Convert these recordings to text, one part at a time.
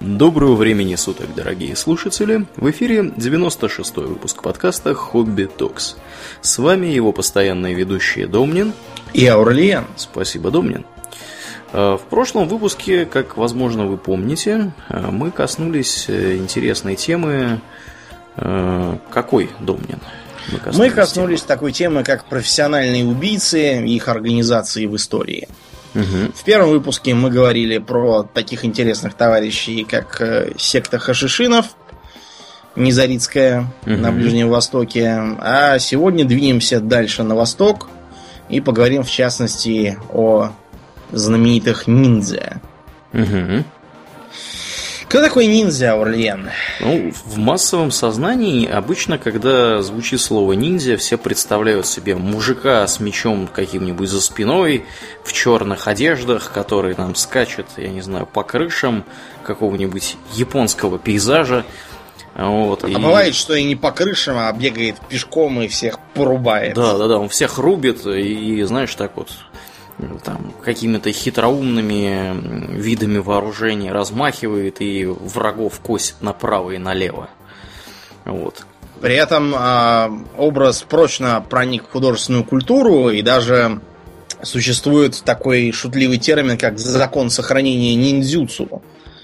Доброго времени суток, дорогие слушатели! В эфире 96-й выпуск подкаста «Хобби Токс». С вами его постоянные ведущие Домнин и Аурлиен. Спасибо, Домнин. В прошлом выпуске, как, возможно, вы помните, мы коснулись интересной темы. Какой, Домнин? Мы коснулись такой темы, как профессиональные убийцы и их организации в истории. Угу. В первом выпуске мы говорили про таких интересных товарищей, как секта Хашишинов, Низаритская, на Ближнем Востоке. А сегодня двинемся дальше на восток и поговорим, в частности, о знаменитых ниндзя. Угу. Кто такой ниндзя, Аурлиен? Ну, в массовом сознании обычно, когда звучит слово ниндзя, все представляют себе мужика с мечом каким-нибудь за спиной, в черных одеждах, который там скачет, я не знаю, по крышам какого-нибудь японского пейзажа. Вот, бывает, что и не по крышам, а бегает пешком и всех порубает. Да, он всех рубит и, знаешь, так вот... Там, какими-то хитроумными видами вооружения размахивает и врагов косит направо и налево. Вот. При этом образ прочно проник в художественную культуру, и даже существует такой шутливый термин, как закон сохранения ниндзюцу.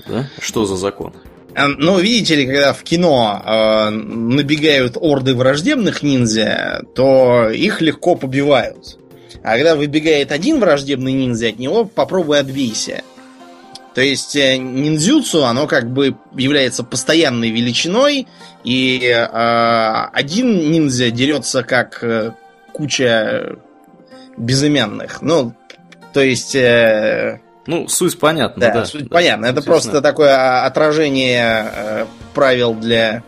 Да? Что за закон? Ну, видите ли, когда в кино набегают орды враждебных ниндзя, то их легко побивают. А когда выбегает один враждебный ниндзя, от него попробуй отбейся. То есть ниндзюцу, оно как бы является постоянной величиной, и один ниндзя дерется как куча безымянных. Ну, то есть... суть понятна. Да, суть понятна. Это просто такое отражение правил для...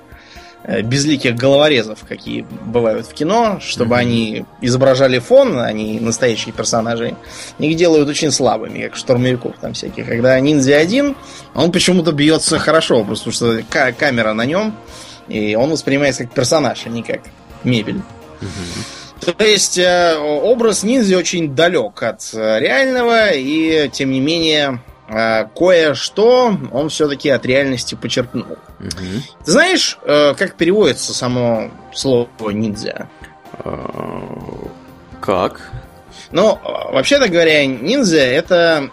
безликих головорезов, какие бывают в кино, чтобы они изображали фон, а не настоящие персонажи. Их делают очень слабыми, как штурмовиков там всяких. Когда ниндзя один, он почему-то бьется хорошо, просто потому что камера на нем, и он воспринимается как персонаж, а не как мебель. То есть образ ниндзя очень далек от реального, и тем не менее... кое-что он все-таки от реальности почерпнул. Ты знаешь, как переводится само слово ниндзя? Как? Ну, вообще-то говоря, ниндзя — это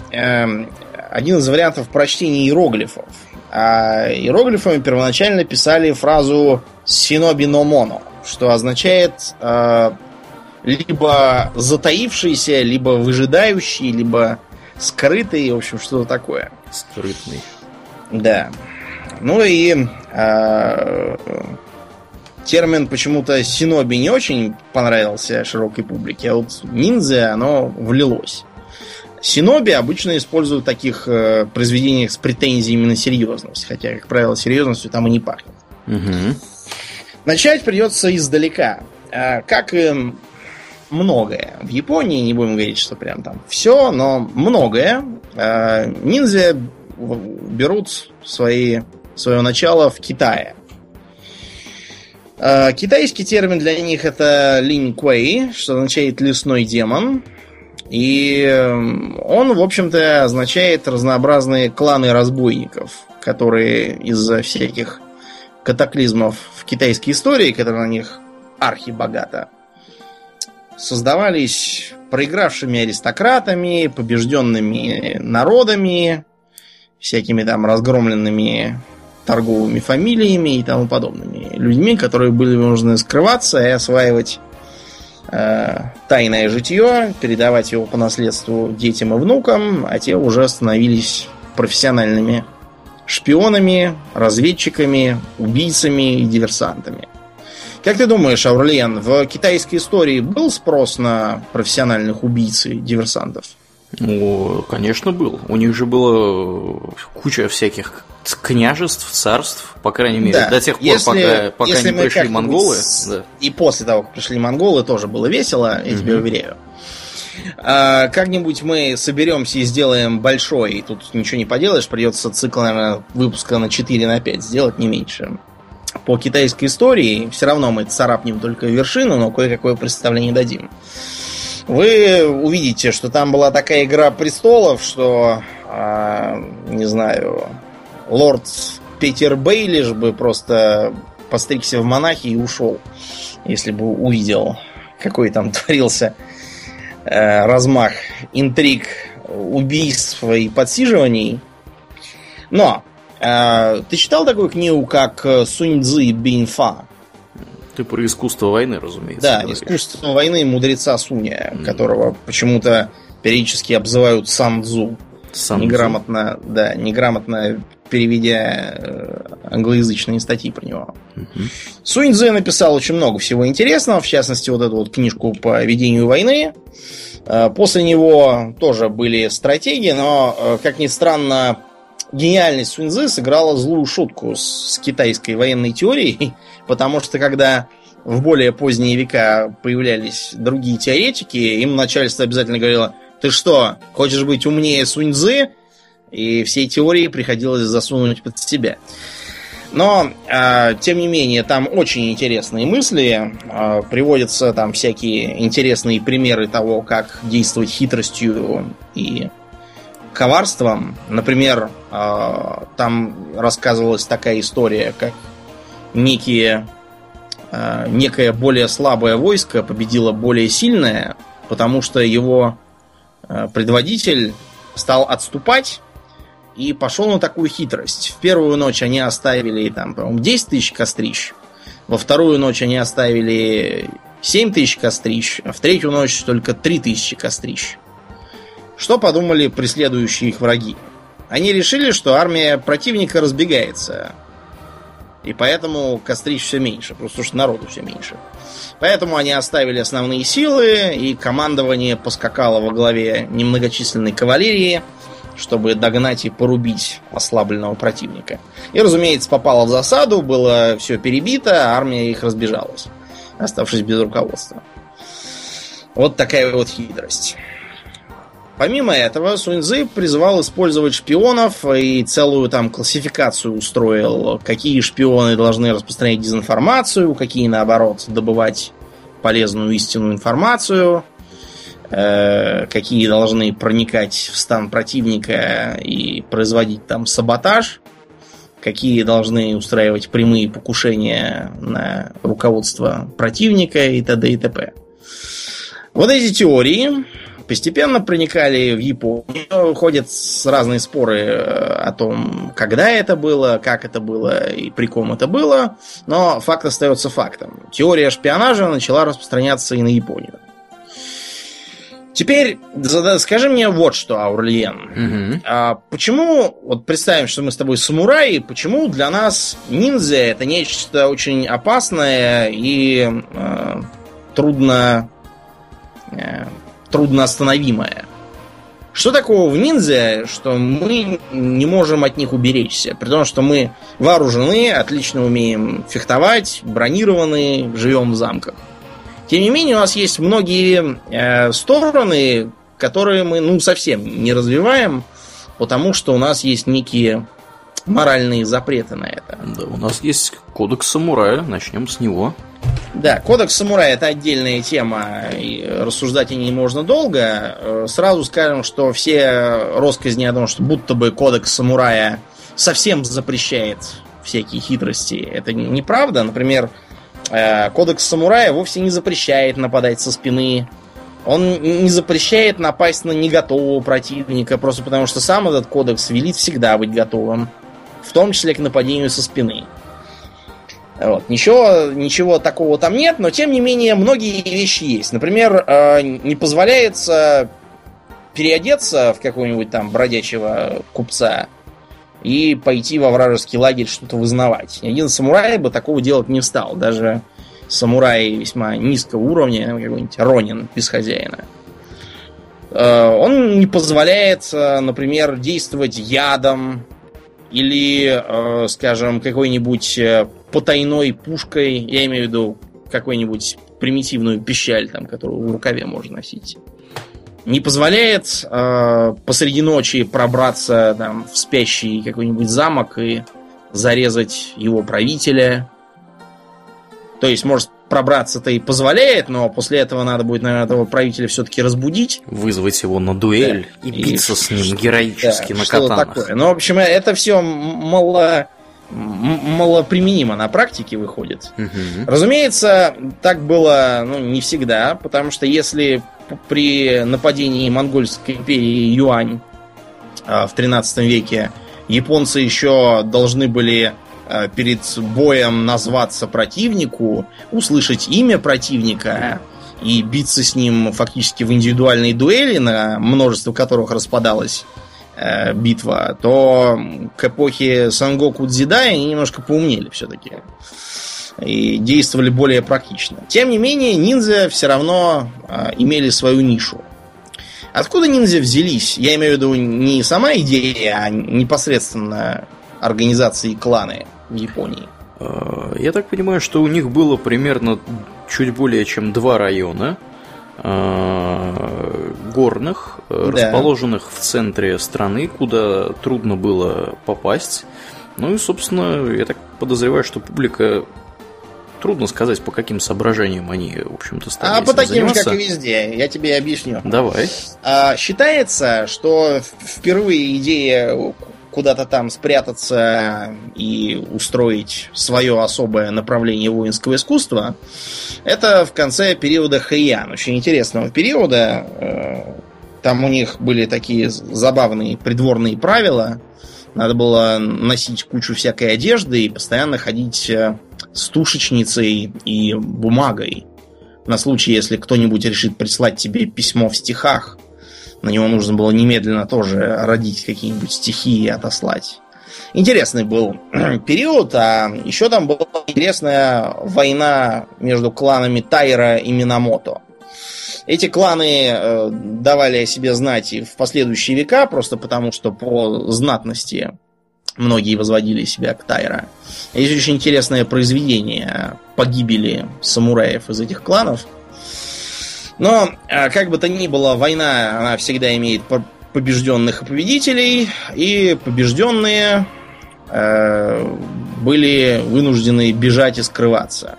один из вариантов прочтения иероглифов. А иероглифами первоначально писали фразу «синоби но моно», что означает либо затаившийся, либо выжидающий, либо скрытый, в общем, что-то такое. Скрытный. Да. Ну и термин почему-то синоби не очень понравился широкой публике, а вот ниндзя, оно влилось. Синоби обычно используют в таких произведениях с претензиями на серьезность, хотя, как правило, серьезностью там и не пахнет. Угу. Начать придется издалека. Как и... многое. В Японии, не будем говорить, что прям там все, но многое. Ниндзя берут свое начало в Китае. Китайский термин для них — это линь куэй, что означает лесной демон. И он, в общем-то, означает разнообразные кланы разбойников, которые из-за всяких катаклизмов в китайской истории, которые на них архибогато, создавались проигравшими аристократами, побежденными народами, всякими там разгромленными торговыми фамилиями и тому подобными людьми, которые были вынуждены скрываться и осваивать тайное житье, передавать его по наследству детям и внукам, а те уже становились профессиональными шпионами, разведчиками, убийцами и диверсантами. Как ты думаешь, Аурлиен, в китайской истории был спрос на профессиональных убийц и диверсантов? Ну, конечно, был. У них же было куча всяких княжеств, царств, по крайней мере, да. До тех пор, пока не пришли монголы. Да. И после того, как пришли монголы, тоже было весело, я тебе уверяю. Как-нибудь мы соберемся и сделаем большой, и тут ничего не поделаешь, придется цикл, наверное, выпуска на 4-5 сделать, не меньше. По китайской истории, все равно мы царапнем только вершину, но кое-какое представление дадим. Вы увидите, что там была такая игра престолов, что, не знаю, лорд Питер Бейлиш бы просто постригся в монахи и ушел, если бы увидел, какой там творился размах интриг, убийств и подсиживаний. Но ты читал такую книгу, как «Сунь-цзы Биньфа»? Ты про искусство войны, разумеется. Да, говоришь. Искусство войны мудреца Суня, которого почему-то периодически обзывают Сан-цзу. Неграмотно, да, неграмотно переведя англоязычные статьи про него. Сунь-цзы написал очень много всего интересного, в частности, вот эту вот книжку по ведению войны. После него тоже были стратегии, но, как ни странно, гениальность Сунь-цзы сыграла злую шутку с китайской военной теорией, потому что когда в более поздние века появлялись другие теоретики, им начальство обязательно говорило: «Ты что, хочешь быть умнее Сунь-цзы?» И все теории приходилось засунуть под себя. Но, тем не менее, там очень интересные мысли. Приводятся там всякие интересные примеры того, как действовать хитростью и коварством. Например, там рассказывалась такая история, как некое более слабое войско победило более сильное, потому что его предводитель стал отступать и пошел на такую хитрость. В первую ночь они оставили там, по-моему, 10 тысяч кострищ. Во вторую ночь они оставили 7 тысяч кострищ. А в третью ночь только 3 тысячи кострищ. Что подумали преследующие их враги? Они решили, что армия противника разбегается. И поэтому кострищ все меньше. Просто потому что народу все меньше. Поэтому они оставили основные силы, и командование поскакало во главе немногочисленной кавалерии, чтобы догнать и порубить ослабленного противника. И, разумеется, попало в засаду, было все перебито, армия их разбежалась, оставшись без руководства. Вот такая вот хитрость. Помимо этого, Сунь-цзы призывал использовать шпионов и целую там классификацию устроил, какие шпионы должны распространять дезинформацию, какие, наоборот, добывать полезную истинную информацию, какие должны проникать в стан противника и производить там саботаж, какие должны устраивать прямые покушения на руководство противника и т.д. и т.п. Вот эти теории постепенно проникали в Японию. Ходят разные споры о том, когда это было, как это было и при ком это было, но факт остается фактом. Теория шпионажа начала распространяться и на Японию. Теперь скажи мне вот что, Аурлиен. А почему, вот представим, что мы с тобой самураи, почему для нас ниндзя это нечто очень опасное и трудно остановимое? Что такого в ниндзя, что мы не можем от них уберечься? При том, что мы вооружены, отлично умеем фехтовать, бронированы, живем в замках. Тем не менее, у нас есть многие стороны, которые мы совсем не развиваем, потому что у нас есть некие моральные запреты на это. Да, у нас есть кодекс самурая, начнем с него. Да, кодекс самурая – это отдельная тема, и рассуждать о ней можно долго. Сразу скажем, что все россказни о том, что будто бы кодекс самурая совсем запрещает всякие хитрости, это неправда. Например, кодекс самурая вовсе не запрещает нападать со спины. Он не запрещает напасть на неготового противника, просто потому что сам этот кодекс велит всегда быть готовым, в том числе к нападению со спины. Вот. Ничего такого там нет, но тем не менее многие вещи есть. Например, не позволяется переодеться в какого-нибудь там бродячего купца и пойти во вражеский лагерь что-то вызнавать. Ни один самурай бы такого делать не стал. Даже самурай весьма низкого уровня, какой-нибудь ронин без хозяина. Он не позволяет, например, действовать ядом или, скажем, какой-нибудь потайной пушкой. Я имею в виду какую-нибудь примитивную пищаль, там, которую в рукаве можно носить. Не позволяет посреди ночи пробраться там, в спящий какой-нибудь замок и зарезать его правителя. То есть может пробраться-то и позволяет, но после этого надо будет, наверное, этого правителя все-таки разбудить. Вызвать его на дуэль, да, и биться с ним героически, да, на катанах. Такое. Ну, в общем, это все мало применимо на практике выходит. Угу. Разумеется, так было, ну, не всегда, потому что если при нападении Монгольской империи Юань в 13 веке японцы еще должны были перед боем назваться противнику, услышать имя противника и биться с ним фактически в индивидуальной дуэли, на множество которых распадалась битва, то к эпохе Сингоку-Дзидай они немножко поумнели все-таки и действовали более практично. Тем не менее, ниндзя все равно имели свою нишу. Откуда ниндзя взялись? Я имею в виду не сама идея, а непосредственно организации и кланы в Японии. Я так понимаю, что у них было примерно чуть более чем 2 района горных, да, расположенных в центре страны, куда трудно было попасть. Ну и, собственно, я так подозреваю, что публика... Трудно сказать, по каким соображениям они, в общем-то, стали этим по таким, заниматься. Как и везде. Я тебе объясню. Давай. Считается, что впервые идея... куда-то там спрятаться и устроить свое особое направление воинского искусства, это в конце периода Хэйян, очень интересного периода. Там у них были такие забавные придворные правила. Надо было носить кучу всякой одежды и постоянно ходить с тушечницей и бумагой. На случай, если кто-нибудь решит прислать тебе письмо в стихах, на него нужно было немедленно тоже родить какие-нибудь стихи и отослать. Интересный был период, а еще там была интересная война между кланами Тайра и Минамото. Эти кланы давали о себе знать и в последующие века, просто потому что по знатности многие возводили себя к Тайра. Есть очень интересное произведение погибели самураев из этих кланов. Но, как бы то ни было, война, она всегда имеет побежденных и победителей, и побежденные были вынуждены бежать и скрываться.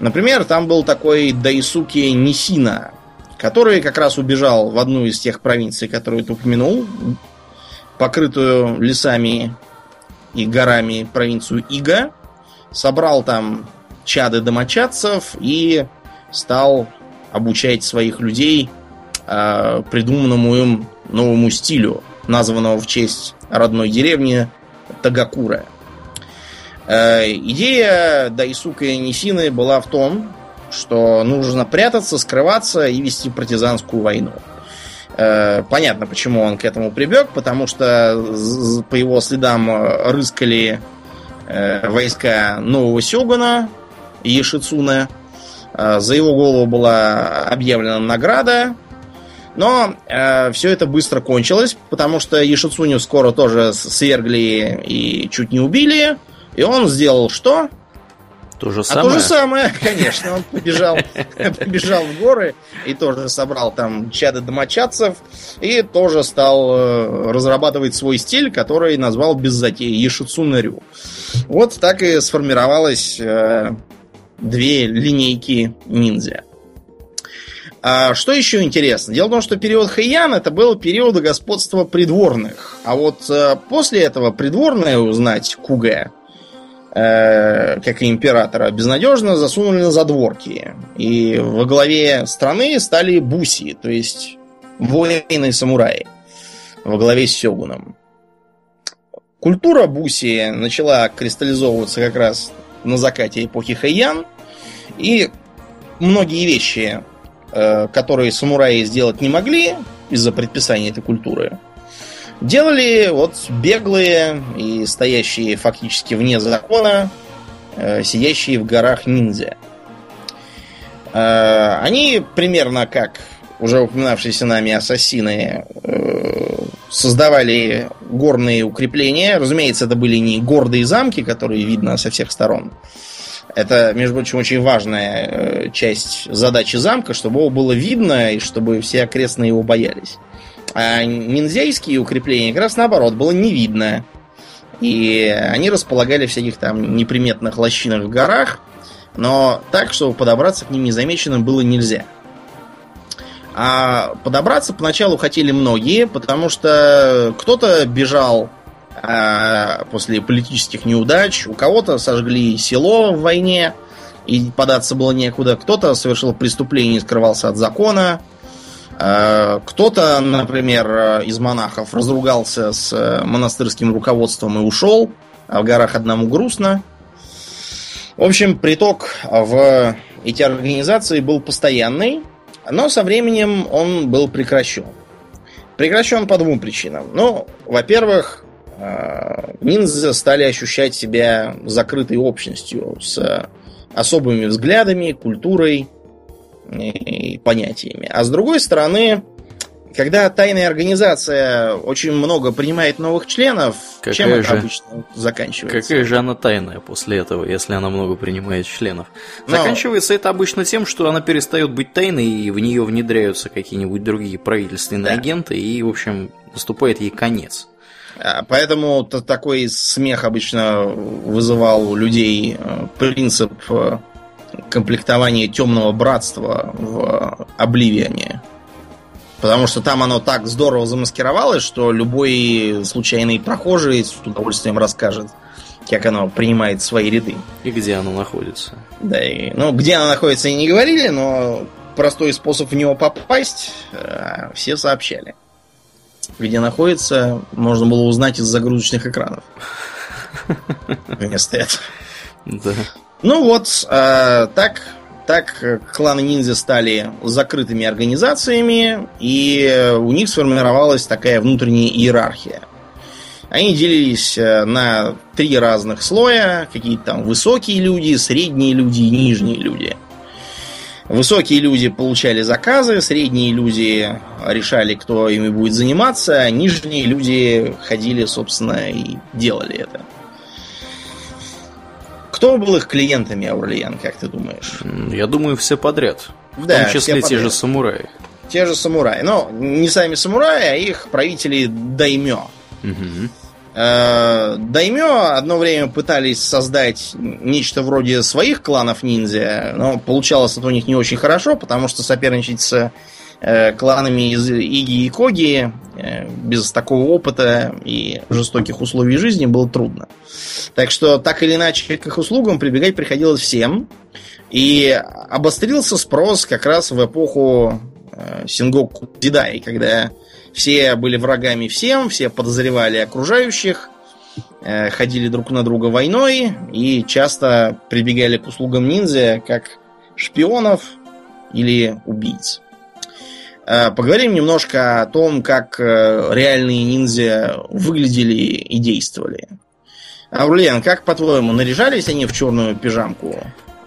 Например, там был такой Дайсуке Нисина, который как раз убежал в одну из тех провинций, которую ты упомянул, покрытую лесами и горами провинцию Ига, собрал там чады домочадцев и стал... обучать своих людей придуманному им новому стилю, названного в честь родной деревни Тагакура. Идея Дайсуке Нисины была в том, что нужно прятаться, скрываться и вести партизанскую войну. Понятно, почему он к этому прибег, потому что по его следам рыскали войска нового сёгуна Яшицуне. За его голову была объявлена награда, но все это быстро кончилось, потому что Яшицуню скоро тоже свергли и чуть не убили, и он сделал что? То же самое, конечно, он побежал в горы и тоже собрал там чады домочадцев и тоже стал разрабатывать свой стиль, который назвал без затеи Яшицуна Рю. Вот так и сформировалась... 2 линейки ниндзя. А что еще интересно? Дело в том, что период Хэйян это был период господства придворных. А вот после этого придворные узнать Кугэ, как и императора, безнадежно засунули на задворки. И во главе страны стали буси, то есть воины и самураи. Во главе с сёгуном. Культура буси начала кристаллизовываться как раз на закате эпохи Хэйян, и многие вещи, которые самураи сделать не могли из-за предписания этой культуры, делали вот беглые и стоящие фактически вне закона, сидящие в горах ниндзя. Они примерно как уже упоминавшиеся нами ассасины создавали горные укрепления. Разумеется, это были не гордые замки, которые видно со всех сторон. Это, между прочим, очень важная часть задачи замка, чтобы его было видно и чтобы все окрестные его боялись. А ниндзяйские укрепления как раз наоборот было не видно. И они располагали в всяких там неприметных лощинах в горах, но так, чтобы подобраться к ним незамеченным было нельзя. А подобраться поначалу хотели многие, потому что кто-то бежал после политических неудач, у кого-то сожгли село в войне, и податься было некуда, кто-то совершил преступление и скрывался от закона, кто-то, например, из монахов разругался с монастырским руководством и ушел, а в горах одному грустно. В общем, приток в эти организации был постоянный, но со временем он был прекращен. Прекращен по двум причинам. Ну, во-первых, ниндзя стали ощущать себя закрытой общностью с особыми взглядами, культурой и понятиями. А с другой стороны, когда тайная организация очень много принимает новых членов, чем это обычно заканчивается? Какая же она тайная после этого, если она много принимает членов? Заканчивается это обычно тем, что она перестает быть тайной, и в нее внедряются какие-нибудь другие правительственные агенты, и, в общем, наступает ей конец. Поэтому такой смех обычно вызывал у людей принцип комплектования темного братства в Обливиане. Потому что там оно так здорово замаскировалось, что любой случайный прохожий с удовольствием расскажет, как оно принимает свои ряды. И где оно находится. Да, и, ну, где оно находится и не говорили, но простой способ в него попасть все сообщали. Где находится, можно было узнать из загрузочных экранов. Вместо этого. Да. Ну вот, так кланы ниндзя стали закрытыми организациями, и у них сформировалась такая внутренняя иерархия. Они делились на три разных слоя. Какие-то там высокие люди, средние люди и нижние люди. Высокие люди получали заказы, средние люди решали, кто ими будет заниматься, а нижние люди ходили, собственно, и делали это. Кто был их клиентами, Аурлиен, как ты думаешь? Я думаю, все подряд. В том числе те же самураи. Те же самураи. Но не сами самураи, а их правители даймё. Угу. Даймё одно время пытались создать нечто вроде своих кланов ниндзя, но получалось это у них не очень хорошо, потому что соперничать с кланами из Иги и Коги без такого опыта и жестоких условий жизни было трудно. Так что так или иначе к их услугам прибегать приходилось всем. И обострился спрос как раз в эпоху Сингоку-Дзидай, когда все были врагами всем, все подозревали окружающих, ходили друг на друга войной и часто прибегали к услугам ниндзя как шпионов или убийц. Поговорим немножко о том, как реальные ниндзя выглядели и действовали. Аурлиен, как, по-твоему, наряжались они в черную пижамку?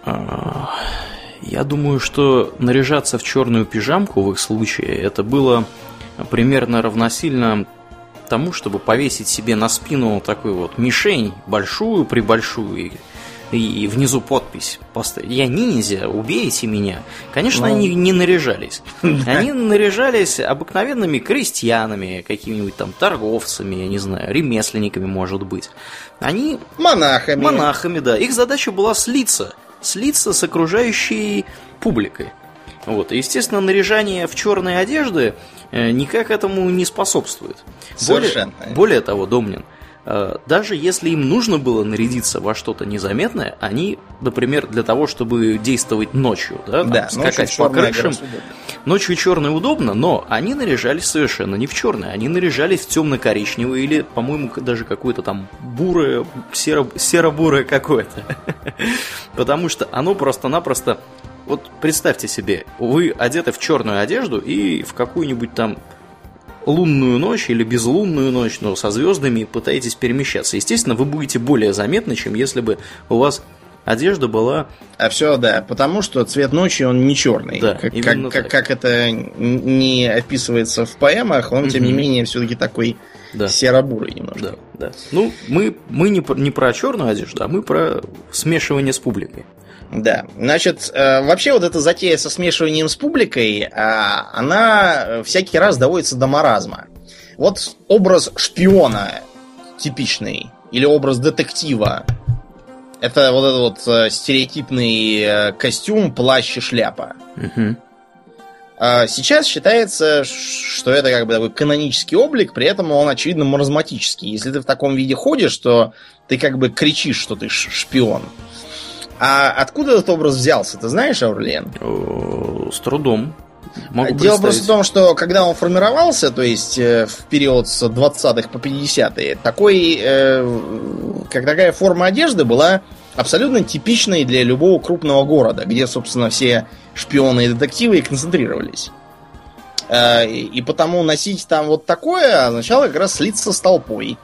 Я думаю, что наряжаться в черную пижамку в их случае это было примерно равносильно тому, чтобы повесить себе на спину такую вот мишень, большую-пребольшую, и внизу подпись поставить: «Я ниндзя, убейте меня». Конечно, они не наряжались. Они наряжались обыкновенными крестьянами, какими-нибудь там торговцами, я не знаю, ремесленниками, может быть. Они... Монахами. Монахами, да. Их задача была слиться с окружающей публикой. Вот. И, естественно, наряжание в черные одежды никак этому не способствует. Более того, Домнин, даже если им нужно было нарядиться во что-то незаметное, они, например, для того, чтобы действовать ночью, да, скакать по крышам, ночью черное удобно, но они наряжались совершенно не в черное, они наряжались в темно-коричневое или, по-моему, даже какое-то там бурое, серо-бурое какое-то. Потому что оно просто-напросто... Вот представьте себе, вы одеты в черную одежду и в какую-нибудь там лунную ночь или безлунную ночь, но со звездами пытаетесь перемещаться. Естественно, вы будете более заметны, чем если бы у вас одежда была... А все, да, потому что цвет ночи, он не черный. Да, как это не описывается в поэмах, он, тем не менее, все-таки такой... Да. Серо-бурый немножко. Да. Ну, мы не про черную одежду, а мы про смешивание с публикой. Да. Значит, вообще вот эта затея со смешиванием с публикой, она всякий раз доводится до маразма. Вот образ шпиона типичный или образ детектива Это вот этот вот стереотипный костюм, плащ и шляпа. Угу. Сейчас считается, что это как бы такой канонический облик, при этом он, очевидно, маразматический. Если ты в таком виде ходишь, то ты как бы кричишь, что ты шпион. А откуда этот образ взялся, ты знаешь, Аурлиен? С трудом. Могу Дело просто в том, что когда он формировался, то есть в период с 20-х по 50-е, такая форма одежды была абсолютно типичной для любого крупного города, где, собственно, все шпионы и детективы и концентрировались. И потому носить там вот такое означало как раз слиться с толпой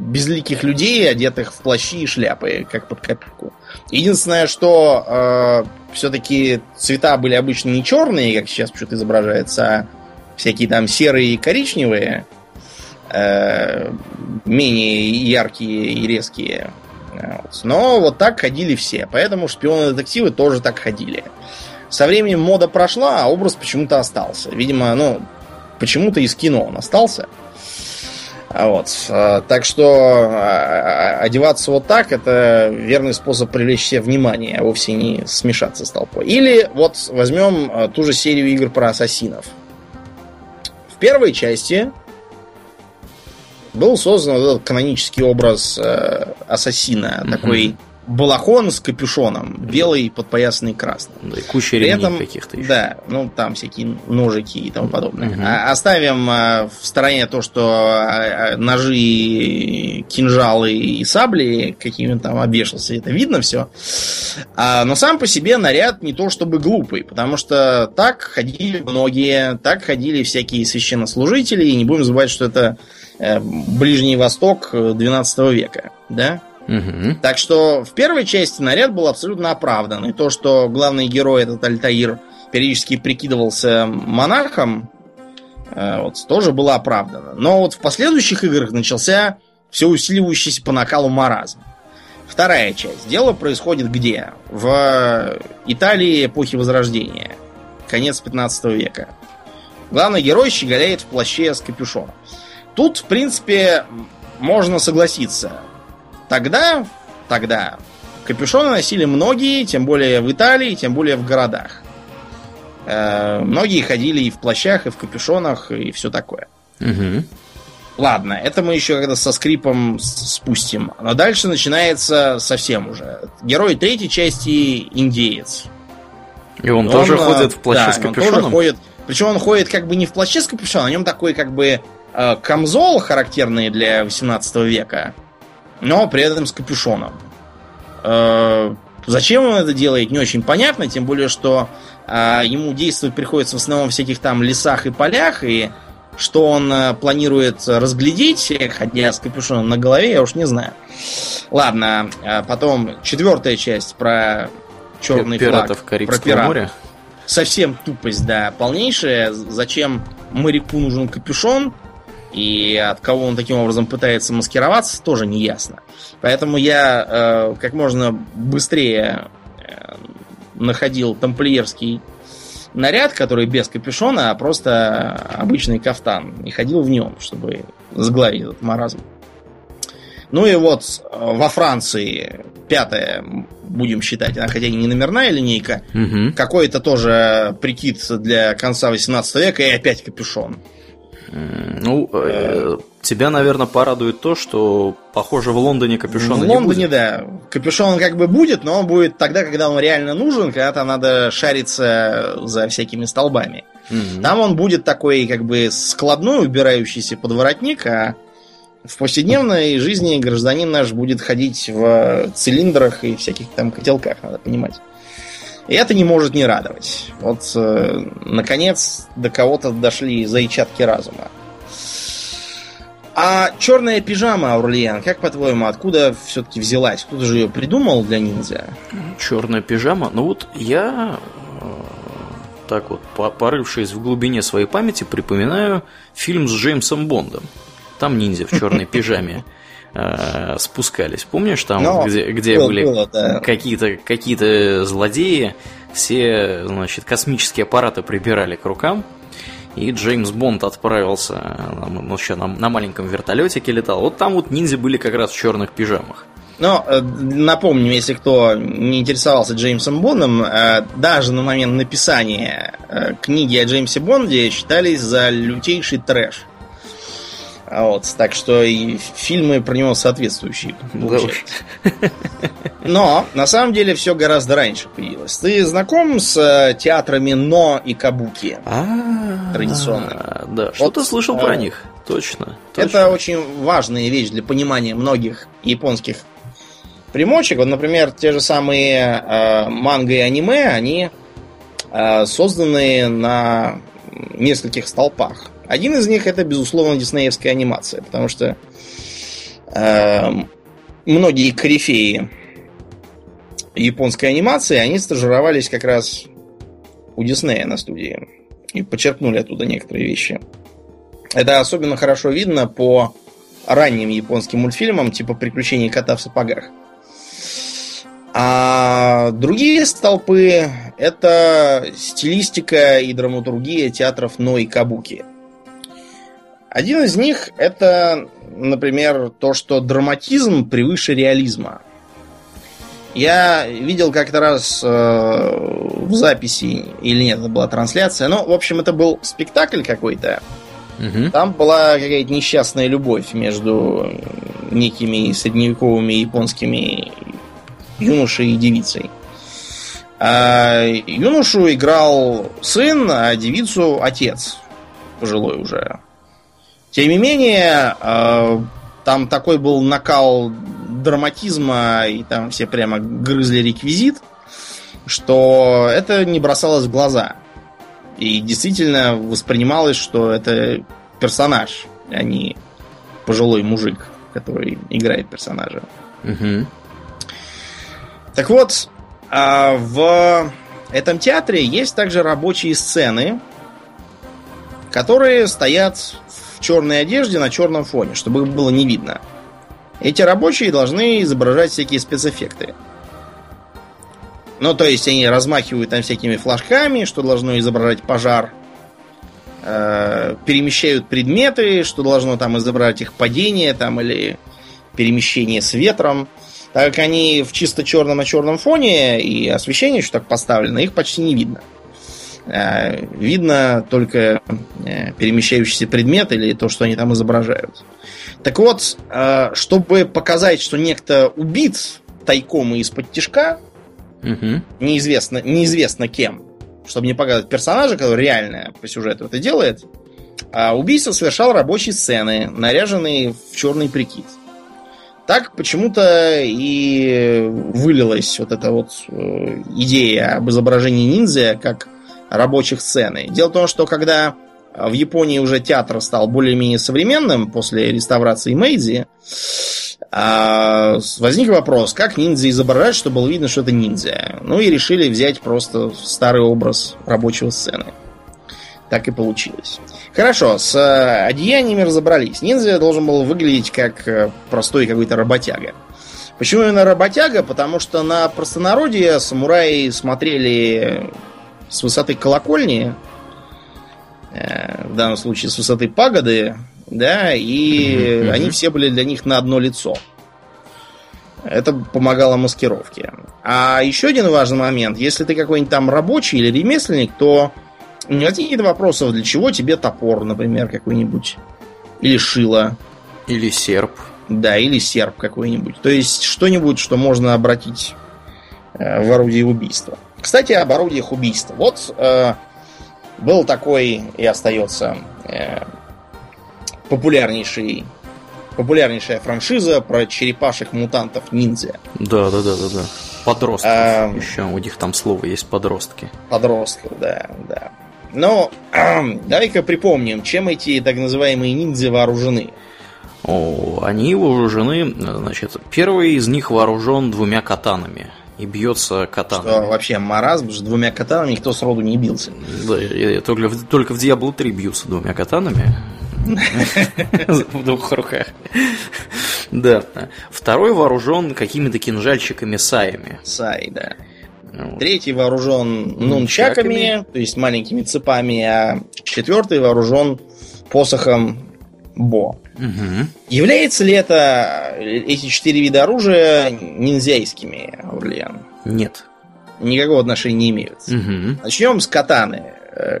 безликих людей, одетых в плащи и шляпы, как под копирку. Единственное, что все-таки цвета были обычно не черные, как сейчас что-то изображается, а всякие там серые и коричневые, менее яркие и резкие. Но вот так ходили все, поэтому шпионы-детективы тоже так ходили. Со временем мода прошла, а образ почему-то остался. Видимо, почему-то из кино он остался. Вот. Так что одеваться вот так — это верный способ привлечь себе внимание, а вовсе не смешаться с толпой. Или вот возьмем ту же серию игр про ассасинов. В первой части был создан вот этот канонический образ ассасина. Mm-hmm. Такой балахон с капюшоном, белый, подпоясанный красным. Да, и куча ремней каких-то еще. Да, там всякие ножики и тому подобное. Mm-hmm. Оставим в стороне то, что ножи, кинжалы и сабли, какими он там обвешался, это видно все. Но сам по себе наряд не то чтобы глупый, потому что так ходили многие, так ходили всякие священнослужители, и не будем забывать, что это Ближний Восток 12 века, да? Угу. Так что в первой части наряд был абсолютно оправдан. И то, что главный герой, этот Альтаир, периодически прикидывался монархом, тоже было оправдано. Но вот в последующих играх начался все усиливающийся по накалу маразм. Вторая часть. Дело происходит где? В Италии эпохи Возрождения. Конец 15 века. Главный герой щеголяет в плаще с капюшоном. Тут, в принципе, можно согласиться. Тогда капюшоны носили многие, тем более в Италии, тем более в городах. Многие ходили и в плащах, и в капюшонах, и все такое. Угу. Ладно, это мы еще когда со скрипом спустим. Но дальше начинается совсем уже. Герой третьей части индеец. И он тоже ходит в плаще с капюшоном? Он тоже ходит. Причем он ходит как бы не в плаще с капюшоном, на нем такой как бы камзол, характерный для 18 века, но при этом с капюшоном. Зачем он это делает, не очень понятно, тем более, что ему действовать приходится в основном в всяких там лесах и полях, и что он планирует разглядеть, ходя с капюшоном на голове, я уж не знаю. Ладно, потом 4-я часть про черный флаг, про пиратов. Моря. Совсем тупость, да, полнейшая. Зачем моряку нужен капюшон? И от кого он таким образом пытается маскироваться, тоже не ясно. Поэтому я как можно быстрее находил тамплиерский наряд, который без капюшона, а просто обычный кафтан. И ходил в нем, чтобы сгладить этот маразм. Ну и вот во Франции 5-я, будем считать, она хотя и не номерная линейка, угу. Какой-то тоже прикид для конца 18 века и опять капюшон. Тебя, наверное, порадует то, что, похоже, в Лондоне капюшона не будет. В Лондоне, да. Капюшон как бы будет, но он будет тогда, когда он реально нужен, когда там надо шариться за всякими столбами. Угу. Там он будет такой, как бы, складной, убирающийся под воротник, а в повседневной жизни гражданин наш будет ходить в цилиндрах и всяких там котелках, надо понимать. И это не может не радовать. Вот, наконец, до кого-то дошли зайчатки разума. А черная пижама, Аурлиен, как по-твоему, откуда все-таки взялась? Кто же ее придумал для ниндзя? Черная пижама? Я, так вот, порывшись в глубине своей памяти, припоминаю фильм с Джеймсом Бондом. Там ниндзя в черной пижаме спускались. Помнишь, там, где были какие-то злодеи, все, значит, космические аппараты прибирали к рукам, и Джеймс Бонд отправился, он еще на маленьком вертолетике летал. Вот там вот ниндзя были как раз в черных пижамах. Но напомню, если кто не интересовался Джеймсом Бондом, даже на момент написания книги о Джеймсе Бонде считались за лютейший трэш. Вот, так что и фильмы про него соответствующие. Но на самом деле все гораздо раньше появилось. Ты знаком с театрами Но и Кабуки? Традиционно. Да, что-то слышал про них. Точно. Это очень важная вещь для понимания многих японских примочек. Вот, например, те же самые манго и аниме, они созданы на нескольких столпах. Один из них — это, безусловно, диснеевская анимация, потому что многие корифеи японской анимации, они стажировались как раз у Диснея на студии и почерпнули оттуда некоторые вещи. Это особенно хорошо видно по ранним японским мультфильмам, типа «Приключения кота в сапогах». А другие столпы — это стилистика и драматургия театров Но и Кабуки. Один из них — это, например, то, что драматизм превыше реализма. Я видел как-то раз в записи, или нет, это была трансляция, но, в общем, это был спектакль какой-то. Угу. Там была какая-то несчастная любовь между некими средневековыми японскими юношей и девицей. А юношу играл сын, а девицу — отец, пожилой уже. Тем не менее, там такой был накал драматизма, и там все прямо грызли реквизит, что это не бросалось в глаза. И действительно воспринималось, что это персонаж, а не пожилой мужик, который играет персонажа. Угу. Так вот, в этом театре есть также рабочие сцены, которые стоят в черной одежде на черном фоне, чтобы их было не видно. Эти рабочие должны изображать всякие спецэффекты. Ну, то есть они размахивают там всякими флажками, что должно изображать пожар, перемещают предметы, что должно там изображать их падение там, или перемещение с ветром. Так как они в чисто черном на черном фоне, и освещение еще так поставлено, их почти не видно. Видно только перемещающийся предмет или то, что они там изображают. Так вот, чтобы показать, что некто убит тайком и из-под тишка, неизвестно кем, чтобы не показать персонажа, который реально по сюжету это делает, убийство совершал рабочие сцены, наряженные в черный прикид. Так почему-то и вылилась вот эта вот идея об изображении ниндзя как рабочих сцены. Дело в том, что когда в Японии уже театр стал более-менее современным после реставрации Мэйдзи, возник вопрос, как ниндзя изображать, чтобы было видно, что это ниндзя. Ну и решили взять просто старый образ рабочего сцены. Так и получилось. Хорошо, с одеяниями разобрались. Ниндзя должен был выглядеть как простой какой-то работяга. Почему именно работяга? Потому что на простонародье самураи смотрели с высоты колокольни, в данном случае с высоты пагоды, да, и они все были для них на одно лицо. Это помогало маскировке. А еще один важный момент. Если ты какой-нибудь там рабочий или ремесленник, то не возникнет вопросов, для чего тебе топор, например, какой-нибудь. Или шило. Или серп. Да, или серп какой-нибудь. То есть что-нибудь, что можно обратить в орудие убийства. Кстати, об орудиях убийства. Вот был такой и остается популярнейшая франшиза про черепашек-мутантов ниндзя. Да. Подростков. Еще у них там слово есть — подростки. Подростков, да. Но давай-ка припомним, чем эти так называемые ниндзя вооружены. Они вооружены, значит, первый из них вооружен двумя катанами. И бьется катаной. Что вообще маразм, потому что двумя катанами никто сроду не бился. Да, только в Diablo 3 бьются двумя катанами. В двух руках. Да. Второй вооружен какими-то кинжальчиками-саями. Сай, да. Третий вооружен нунчаками, то есть маленькими цепами, а четвертый вооружен посохом бо. Угу. Является ли это, эти четыре вида оружия, ниндзяйскими, Аурлиан? Нет. Никакого отношения не имеют. Угу. Начнем с катаны.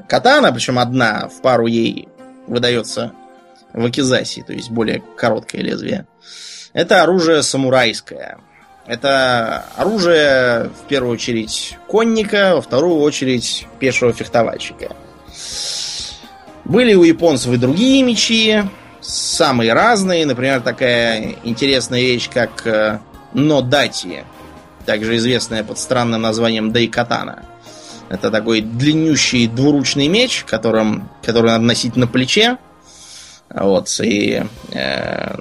Катана, причем одна, в пару ей выдается в акизаси, то есть более короткое лезвие. Это оружие самурайское. Это оружие, в первую очередь, конника, во вторую очередь, пешего фехтовальщика. Были у японцев и другие мечи, самые разные. Например, такая интересная вещь, как нодати, также известная под странным названием дайкатана. Это такой длиннющий двуручный меч, который надо носить на плече. Вот, и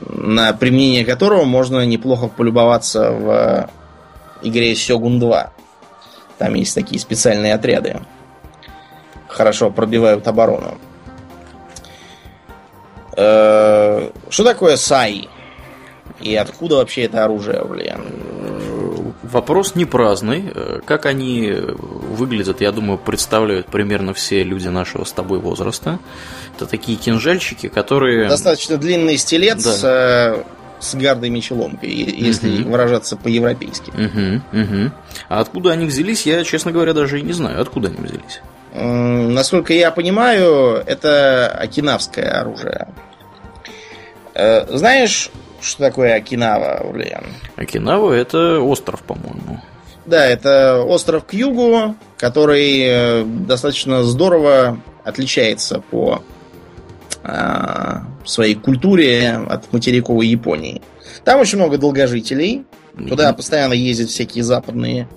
на применение которого можно неплохо полюбоваться в игре Сёгун 2. Там есть такие специальные отряды. Хорошо пробивают оборону. Что такое сай? И откуда вообще это оружие, блин? Вопрос не праздный. Как они выглядят, я думаю, представляют примерно все люди нашего с тобой возраста. Это такие кинжальчики, которые... Достаточно длинный стилет, да, с гардой мечеломкой, если выражаться по-европейски. А откуда они взялись, я, честно говоря, даже и не знаю, откуда они взялись. Насколько я понимаю, это окинавское оружие. Знаешь, что такое Окинава, Урлиан? Окинава – это остров, по-моему. Да, это остров к югу, который достаточно здорово отличается по своей культуре от материковой Японии. Там очень много долгожителей. Туда постоянно ездят всякие западные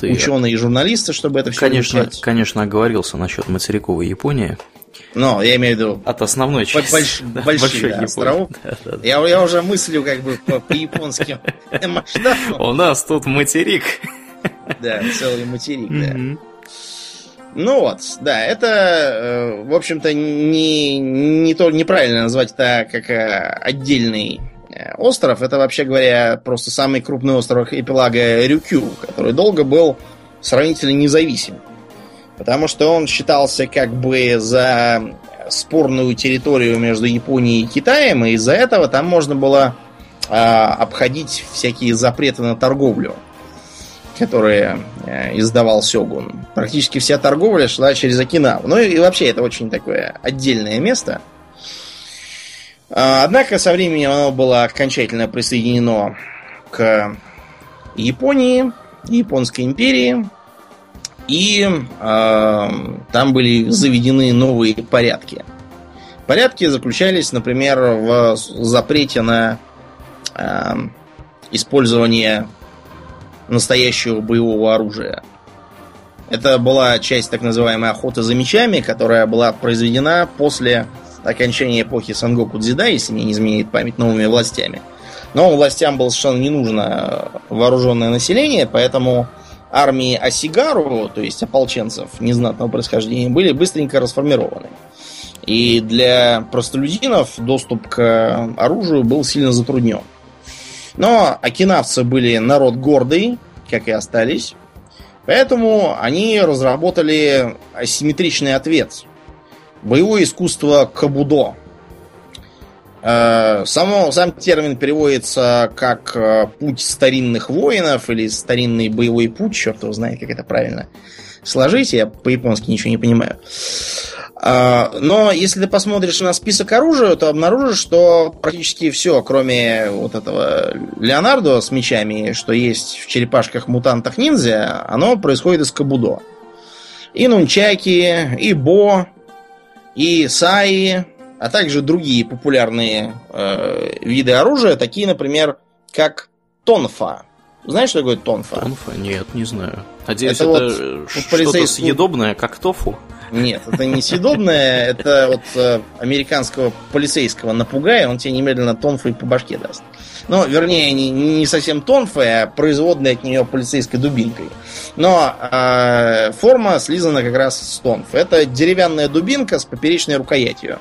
ученые и журналисты, чтобы это все изучать. Конечно, оговорился насчет материковой Японии. Но я имею в виду... От основной части. Большой островок. Да. Я уже мыслю как бы по японским масштабам. У нас тут материк. Да, целый материк, да. Ну вот, да, это, в общем-то, неправильно назвать это как отдельный остров. Это, вообще говоря, просто самый крупный остров архипелага Рюкю, который долго был сравнительно независим. Потому что он считался как бы за спорную территорию между Японией и Китаем, и из-за этого там можно было обходить всякие запреты на торговлю, которые издавал Сёгун. Практически вся торговля шла через Окинаву. Ну и вообще это очень такое отдельное место. Однако со временем оно было окончательно присоединено к Японии, Японской империи. И там были заведены новые порядки. Порядки заключались, например, в запрете на использование настоящего боевого оружия. Это была часть так называемой охоты за мечами, которая была произведена после окончания эпохи Сингоку-Дзидай, если мне не изменит память, новыми властями. Но властям было совершенно не нужно вооруженное население, поэтому... Армии Асигару, то есть ополченцев незнатного происхождения, были быстренько расформированы. И для простолюдинов доступ к оружию был сильно затруднен. Но окинавцы были народ гордый, как и остались. Поэтому они разработали асимметричный ответ. Боевое искусство кабудо. Сам термин переводится как «путь старинных воинов» или «старинный боевой путь». Черт его знает, как это правильно сложить. Я по-японски ничего не понимаю. Но если ты посмотришь на список оружия, то обнаружишь, что практически все, кроме вот этого Леонардо с мечами, что есть в черепашках-мутантах-ниндзя, оно происходит из кабудо. И нунчаки, и бо, и саи, а также другие популярные виды оружия, такие, например, как тонфа. Знаешь, что такое тонфа? Тонфа? Нет, не знаю. Надеюсь, это вот что-то съедобное, как тофу? Нет, это не съедобное, это вот американского полицейского напугай, он тебе немедленно тонфой по башке даст. Ну, вернее, не совсем тонфой, а производная от нее полицейской дубинкой. Но форма слизана как раз с тонфы. Это деревянная дубинка с поперечной рукоятью,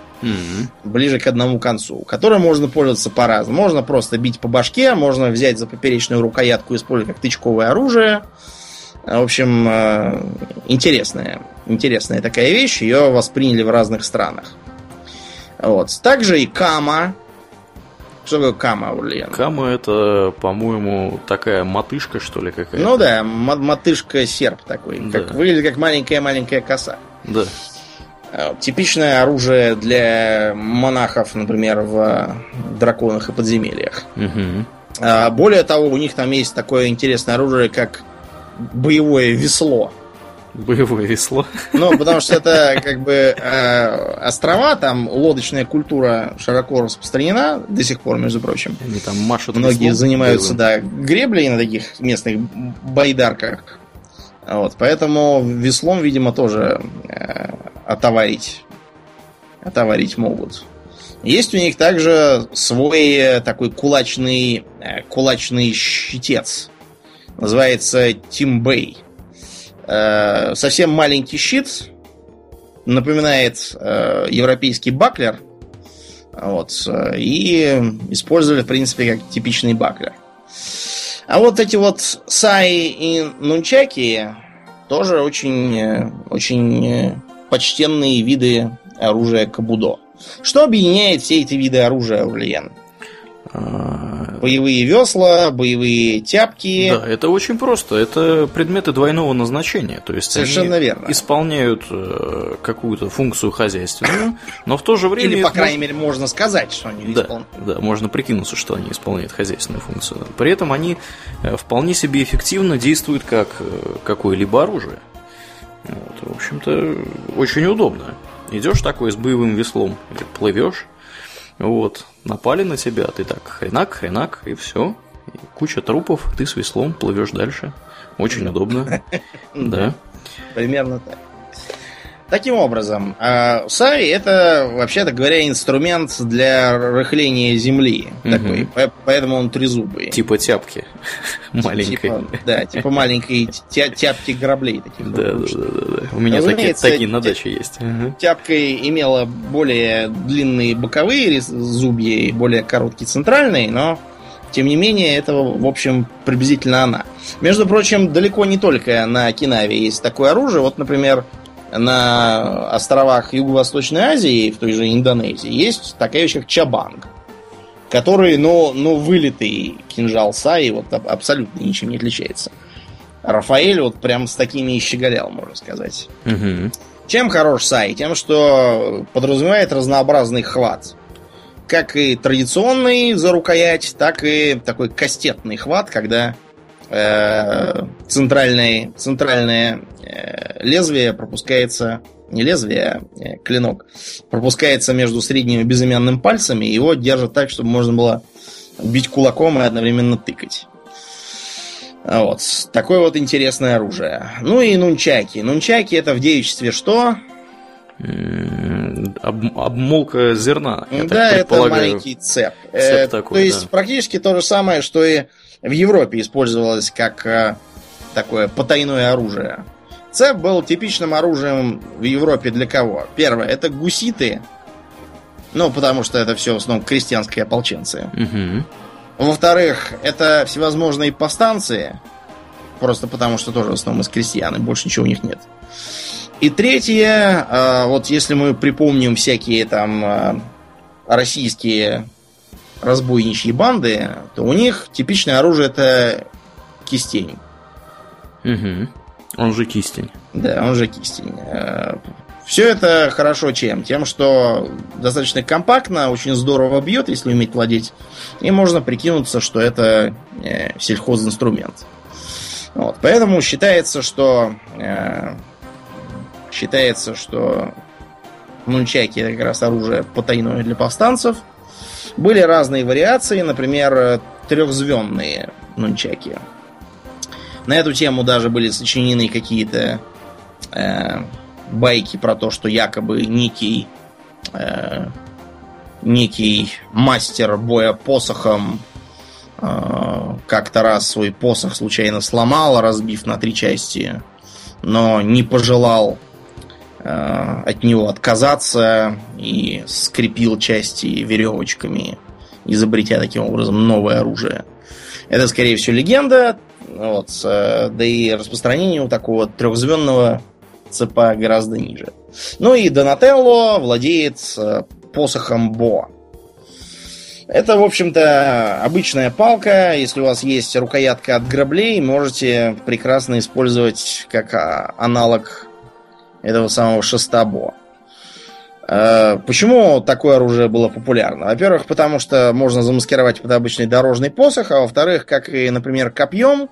ближе к одному концу, которой можно пользоваться по-разному. Можно просто бить по башке, можно взять за поперечную рукоятку и использовать как тычковое оружие. В общем, интересная такая вещь. Ее восприняли в разных странах. Вот. Также и кама. Что такое кама, Урлиан? Кама это, по-моему, такая мотышка, что ли, какая-то. Ну да, мотышка-серп такой. Да. Как, выглядит как маленькая-маленькая коса. Да. Вот. Типичное оружие для монахов, например, в драконах и подземельях. Угу. Более того, у них там есть такое интересное оружие, как боевое весло. Боевое весло. Ну, потому что это как бы острова, там лодочная культура широко распространена до сих пор, между прочим. Они там машут. Многие занимаются, боевым. Да, греблей на таких местных байдарках. Вот, поэтому веслом, видимо, тоже отоварить могут. Есть у них также свой такой кулачный щитец. Называется тимбэй. Совсем маленький щит, напоминает европейский баклер, вот, и использовали, в принципе, как типичный баклер. А вот эти вот саи и нунчаки тоже очень, очень почтенные виды оружия кабудо. Что объединяет все эти виды оружия, Урлиен? Боевые весла, боевые тяпки. Да, это очень просто. Это предметы двойного назначения. То есть совершенно они верно. Исполняют какую-то функцию хозяйственную, но в то же время... Или, по крайней мере, можно сказать, что они исполняют. Да, можно прикинуться, что они исполняют хозяйственную функцию. При этом они вполне себе эффективно действуют как какое-либо оружие. Вот, в общем-то, очень удобно. Идешь такой с боевым веслом, плывешь. Вот, напали на тебя, ты так хренак, и все. Куча трупов, ты с веслом плывешь дальше. Очень удобно. Да. Примерно так. Таким образом, саи это, вообще-то говоря, инструмент для рыхления земли. Такой, поэтому он трезубый. Типа тяпки. Маленькой. Да, типа маленькой тяпки граблей таких. Да. У меня такие на даче есть. Тяпка имела более длинные боковые зубья и более короткие центральные, но тем не менее, это, в общем, приблизительно она. Между прочим, далеко не только на Окинаве есть такое оружие. Вот, например, на островах Юго-Восточной Азии, в той же Индонезии, есть такая еще чабанг, который, но вылитый кинжал саи, вот абсолютно ничем не отличается. Рафаэль вот прям с такими и щеголял, можно сказать. Угу. Чем хорош саи? Тем, что подразумевает разнообразный хват. Как и традиционный за рукоять, так и такой кастетный хват, когда центральное лезвие пропускается, не лезвие, а клинок, пропускается между средним и безымянным пальцами, и его держат так, чтобы можно было бить кулаком и одновременно тыкать. Вот. Такое вот интересное оружие. Ну и нунчаки. Нунчаки это в девичестве что? Обмолка зерна. Да, это маленький цеп. Цеп такой, то есть практически то же самое, что и в Европе использовалось как такое потайное оружие. Цеп был типичным оружием в Европе для кого? Первое, это гуситы. Ну, потому что это все в основном крестьянские ополченцы. Угу. Во-вторых, это всевозможные повстанцы. Просто потому что тоже в основном из крестьян, и больше ничего у них нет. И третье, вот если мы припомним всякие там российские разбойничьи банды, то у них типичное оружие это кистень. Угу. Он же кистень. Да, он же кистень. Все это хорошо чем? Тем, что достаточно компактно, очень здорово бьет, если уметь владеть, и можно прикинуться, что это сельхозинструмент. Вот. Поэтому считается, что нунчаки это как раз оружие потайное для повстанцев. Были разные вариации, например, трехзвенные нунчаки. На эту тему даже были сочинены какие-то байки про то, что якобы некий мастер боя посохом как-то раз свой посох случайно сломал, разбив на три части, но не пожелал от него отказаться и скрепил части веревочками, изобретя таким образом новое оружие. Это, скорее всего, легенда, вот, да и распространение у такого трехзвенного цепа гораздо ниже. Ну и Донателло владеет посохом Бо. Это, в общем-то, обычная палка. Если у вас есть рукоятка от граблей, можете прекрасно использовать как аналог этого самого шеста Бо. Почему такое оружие было популярно? Во-первых, потому что можно замаскировать под обычный дорожный посох, а во-вторых, как и, например, копьем,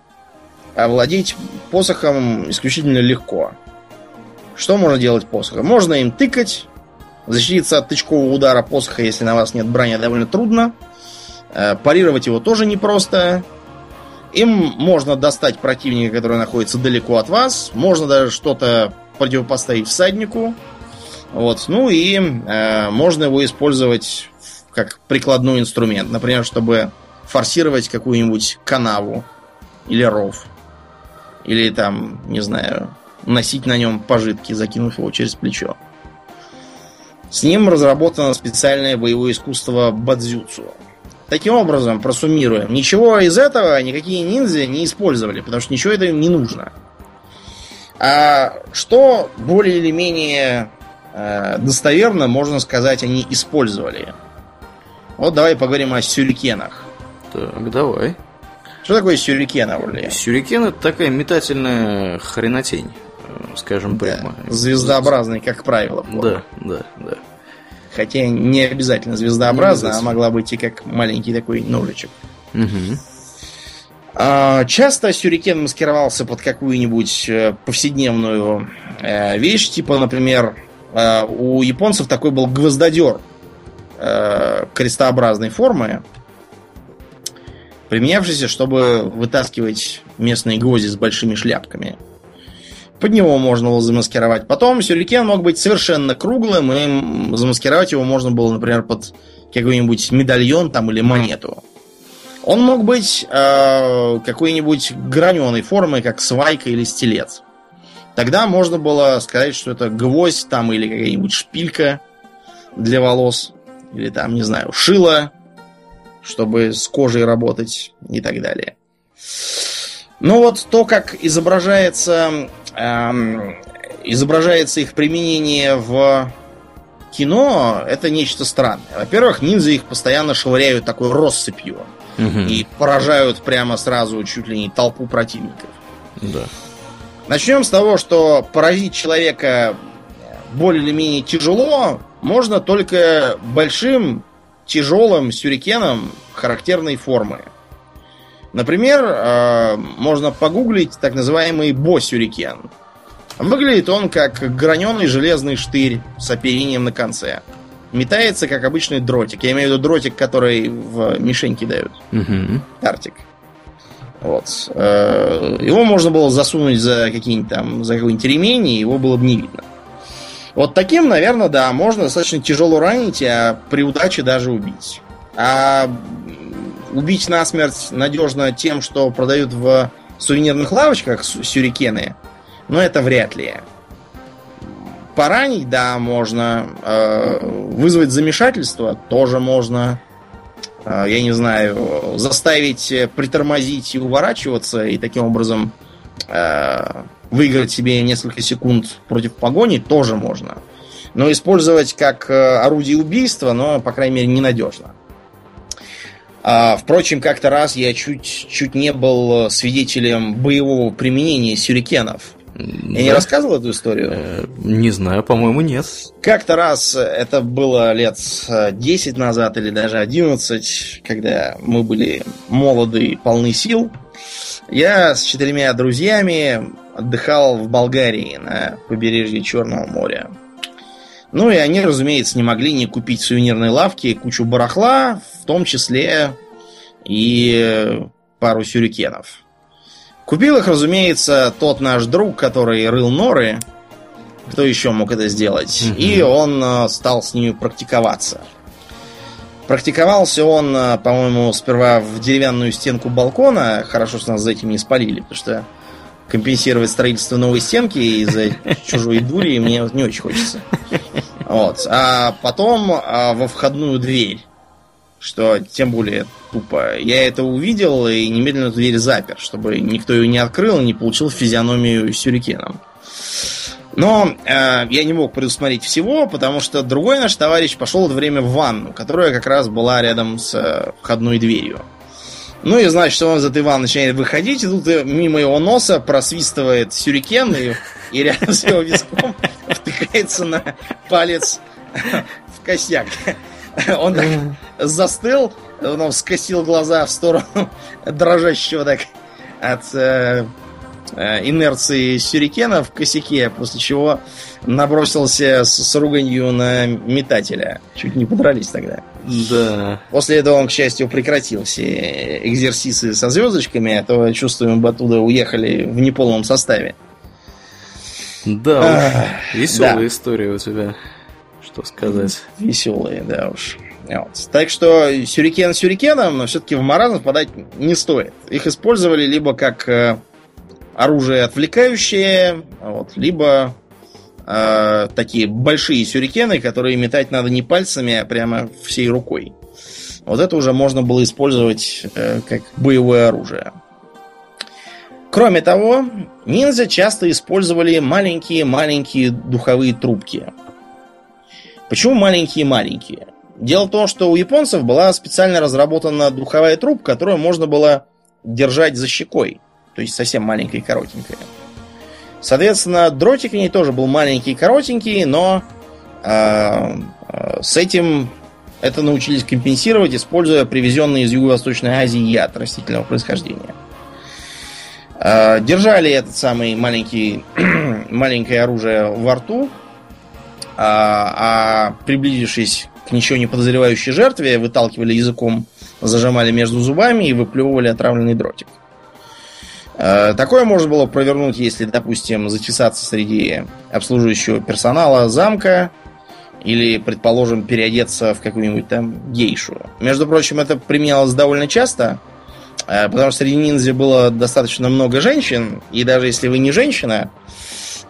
овладеть посохом исключительно легко. Что можно делать посохом? Можно им тыкать, защититься от тычкового удара посоха, если на вас нет брони, довольно трудно. Парировать его тоже непросто. Им можно достать противника, который находится далеко от вас. Можно даже что-то противопоставить всаднику. Вот. Ну и можно его использовать как прикладной инструмент. Например, чтобы форсировать какую-нибудь канаву или ров. Или там, не знаю, носить на нем пожитки, закинув его через плечо. С ним разработано специальное боевое искусство бадзюцу. Таким образом, просуммируем. Ничего из этого никакие ниндзя не использовали, потому что ничего этого им не нужно. А что более или менее... достоверно, можно сказать, они использовали. Вот давай поговорим о сюрикенах. Так, давай. Что такое сюрикен, Аурлия? Сюрикен — это такая метательная хренотень, скажем прямо. Да, звездообразный, как правило. Да, да, да. Хотя не обязательно звездообразная, а могла быть и как маленький такой ножичек. Угу. Часто сюрикен маскировался под какую-нибудь повседневную вещь, типа, например... У японцев такой был гвоздодер крестообразной формы, применявшийся, чтобы вытаскивать местные гвозди с большими шляпками. Под него можно было замаскировать. Потом сюрикен мог быть совершенно круглым, и замаскировать его можно было, например, под какой-нибудь медальон там, или монету. Он мог быть какой-нибудь граненой формы, как свайка или стилет. Тогда можно было сказать, что это гвоздь там или какая-нибудь шпилька для волос. Или там, не знаю, шило, чтобы с кожей работать и так далее. Ну вот то, как изображается их применение в кино, это нечто странное. Во-первых, ниндзя их постоянно швыряют такой россыпью. Угу. И поражают прямо сразу чуть ли не толпу противников. Да. Начнем с того, что поразить человека более или менее тяжело можно только большим тяжелым сюрикеном характерной формы. Например, можно погуглить так называемый бо-сюрикен. Выглядит он как граненый железный штырь с оперением на конце. Метается как обычный дротик. Я имею в виду дротик, который в мишень кидают. Тартик. Вот. Его можно было засунуть за какие-нибудь там, за какой-нибудь ремень, и его было бы не видно. Вот таким, наверное, да, можно достаточно тяжело ранить, а при удаче даже убить. А убить насмерть надежно тем, что продают в сувенирных лавочках сюрикены, но это вряд ли. Поранить, да, можно. Вызвать замешательство тоже можно. Я не знаю, заставить притормозить и уворачиваться, и таким образом выиграть себе несколько секунд против погони тоже можно. Но использовать как орудие убийства, но, по крайней мере, ненадежно. Впрочем, как-то раз я чуть не был свидетелем боевого применения сюрикенов. Я не рассказывал эту историю? Не знаю, по-моему, нет. Как-то раз, это было лет 10 назад или даже 11, когда мы были молоды и полны сил, я с 4 друзьями отдыхал в Болгарии на побережье Черного моря. Ну и они, разумеется, не могли не купить в сувенирной лавке кучу барахла, в том числе и пару сюрикенов. Купил их, разумеется, тот наш друг, который рыл норы. Кто еще мог это сделать? Mm-hmm. И он стал с ними практиковаться. Практиковался он, по-моему, сперва в деревянную стенку балкона. Хорошо, что нас за этим не спалили, потому что компенсировать строительство новой стенки из-за чужой дури мне не очень хочется. Вот. А потом во входную дверь. Что тем более тупо. Я это увидел и немедленно дверь запер, чтобы никто ее не открыл и не получил физиономию сюрикеном. Но я не мог предусмотреть всего, потому что другой наш товарищ пошел в это время в ванну, которая как раз была рядом с входной дверью. Ну и, значит, он из этой ванны начинает выходить, и тут мимо его носа просвистывает сюрикен, и рядом с его виском втыкается на палец в косяк. Он так застыл, он скосил глаза в сторону дрожащего так от инерции сюрикена в косяке, после чего набросился с руганью на метателя. Чуть не подрались тогда. Да. После этого он, к счастью, прекратил все экзерсисы со звездочками, а то, чувствуем, оттуда уехали в неполном составе. Да, веселая история у тебя, что сказать. Веселая, да уж. Вот. Так что сюрикен сюрикеном, но все-таки в маразм впадать не стоит. Их использовали либо как оружие отвлекающее, вот, либо такие большие сюрикены, которые метать надо не пальцами, а прямо всей рукой. Вот это уже можно было использовать как боевое оружие. Кроме того, ниндзя часто использовали маленькие-маленькие духовые трубки. Почему маленькие-маленькие? Дело в том, что у японцев была специально разработана духовая трубка, которую можно было держать за щекой. То есть совсем маленькая и коротенькая. Соответственно, дротик в ней тоже был маленький и коротенький, но с этим это научились компенсировать, используя привезенные из Юго-Восточной Азии яд растительного происхождения. Держали этот самый маленькое оружие во рту, а приблизившись к ничего не подозревающей жертве, выталкивали языком, зажимали между зубами и выплевывали отравленный дротик. Такое можно было провернуть, если, допустим, затесаться среди обслуживающего персонала замка или, предположим, переодеться в какую-нибудь там гейшу. Между прочим, это применялось довольно часто, потому что среди ниндзя было достаточно много женщин, и даже если вы не женщина,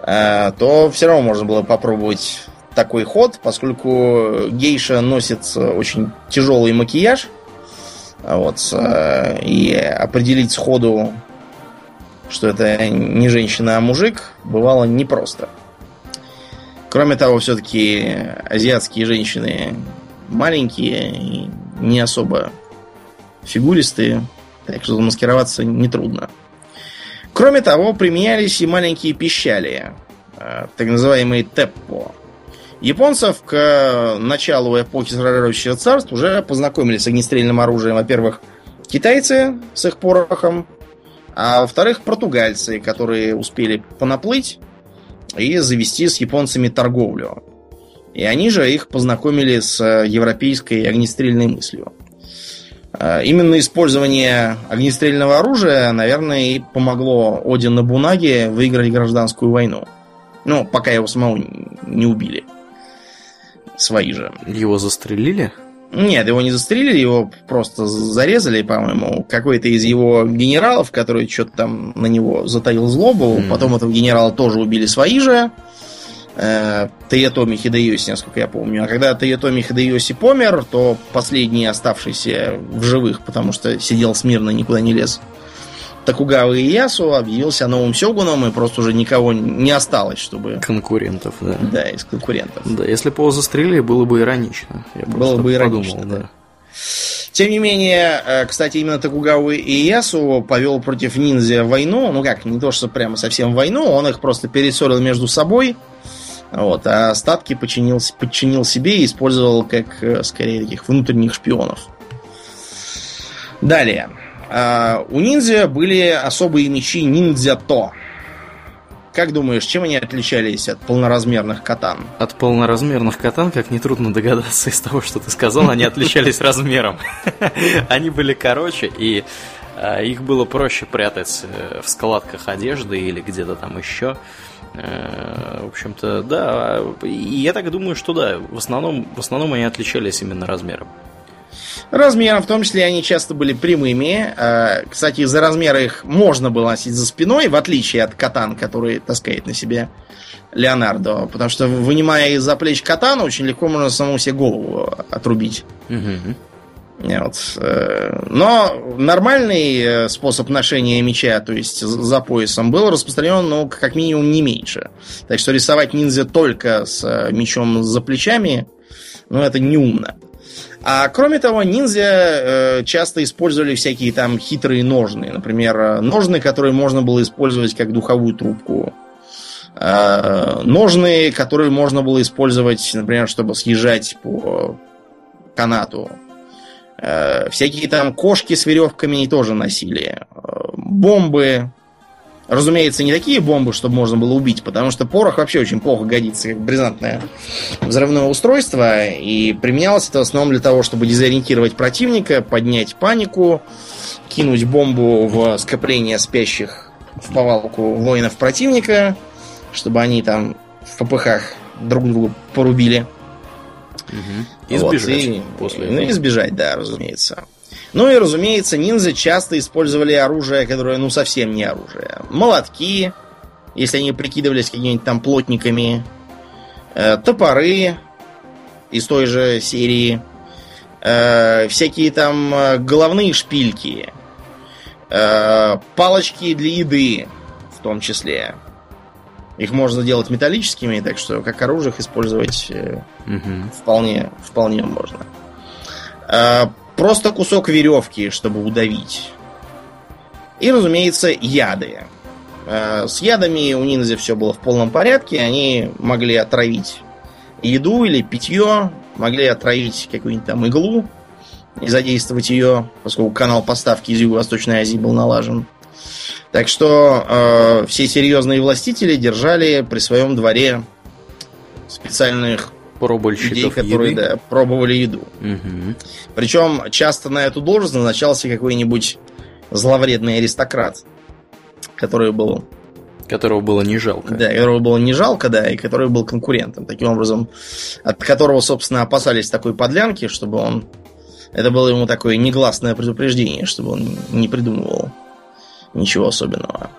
то все равно можно было попробовать такой ход, поскольку гейша носит очень тяжелый макияж, вот, и определить сходу, что это не женщина, а мужик, бывало непросто. Кроме того, все-таки азиатские женщины маленькие и не особо фигуристые, так что замаскироваться нетрудно. Кроме того, применялись и маленькие пищали, так называемые теппо. Японцев к началу эпохи Сражающего царств уже познакомились с огнестрельным оружием, во-первых, китайцы с их порохом, а во-вторых, португальцы, которые успели понаплыть и завести с японцами торговлю. И они же их познакомили с европейской огнестрельной мыслью. Именно использование огнестрельного оружия, наверное, и помогло Оде Нобунаге выиграть гражданскую войну. Ну, пока его самого не убили. Свои же. Его застрелили? Нет, его не застрелили, его просто зарезали, по-моему. Какой-то из его генералов, который что-то там на него затаил злобу. Потом этого генерала тоже убили свои же. Тоётоми Хидэёси, насколько я помню. А когда Тоётоми Хидэёси помер, то последний оставшийся в живых, потому что сидел смирно, никуда не лез, Токугава Иэясу объявился новым сёгуном, и просто уже никого не осталось, чтобы... конкурентов, да. Да, из конкурентов. Да, если бы его застрелили, было бы иронично. Я было бы иронично, подумал, да. Тем не менее, кстати, именно Токугава Иэясу повел против ниндзя войну. Ну как, не то, что прямо совсем войну, он их просто перессорил между собой, вот, а остатки подчинил себе и использовал как, скорее, таких внутренних шпионов. Далее. У ниндзя были особые мечи ниндзя-то. Как думаешь, чем они отличались от полноразмерных катан? От полноразмерных катан, как нетрудно догадаться из того, что ты сказал, они отличались размером. Они были короче, и их было проще прятать в складках одежды или где-то там еще. В общем-то, да. И я так думаю, что да, в основном они отличались именно размером. Размером, в том числе, они часто были прямыми. Кстати, из-за размера их можно было носить за спиной, в отличие от катан, который таскает на себе Леонардо. Потому что, вынимая из-за плеч катану, очень легко можно самому себе голову отрубить. Угу. Вот. Но нормальный способ ношения меча, то есть за поясом, был распространен, ну, как минимум, не меньше. Так что рисовать ниндзя только с мечом за плечами, ну, это неумно. А кроме того, ниндзя часто использовали всякие там хитрые ножны. Например, ножны, которые можно было использовать как духовую трубку. Ножны, которые можно было использовать, например, чтобы съезжать по канату. Всякие там кошки с веревками тоже носили. Бомбы. Разумеется, не такие бомбы, чтобы можно было убить, потому что порох вообще очень плохо годится как брезентное взрывное устройство, и применялось это в основном для того, чтобы дезориентировать противника, поднять панику, кинуть бомбу в скопление спящих в повалку воинов противника, чтобы они там в попыхах друг друга порубили. Угу. Избежать, да, разумеется. Ну и, разумеется, ниндзя часто использовали оружие, которое, ну, совсем не оружие. Молотки, если они прикидывались какими-нибудь там плотниками. Топоры из той же серии. Всякие там головные шпильки. Палочки для еды, в том числе. Их можно делать металлическими, так что как оружие их использовать вполне можно. Просто кусок веревки, чтобы удавить. И, разумеется, яды. С ядами у ниндзя все было в полном порядке. Они могли отравить еду или питье, могли отравить какую-нибудь там иглу и задействовать ее, поскольку канал поставки из Юго-Восточной Азии был налажен. Так что все серьезные властители держали при своем дворе специальных людей, которые пробовали еду. Угу. Причем часто на эту должность назначался какой-нибудь зловредный аристократ, которого было не жалко. Да, которого было не жалко, да, и который был конкурентом. Таким образом, от которого, собственно, опасались такой подлянки, чтобы он... Это было ему такое негласное предупреждение, чтобы он не придумывал ничего особенного.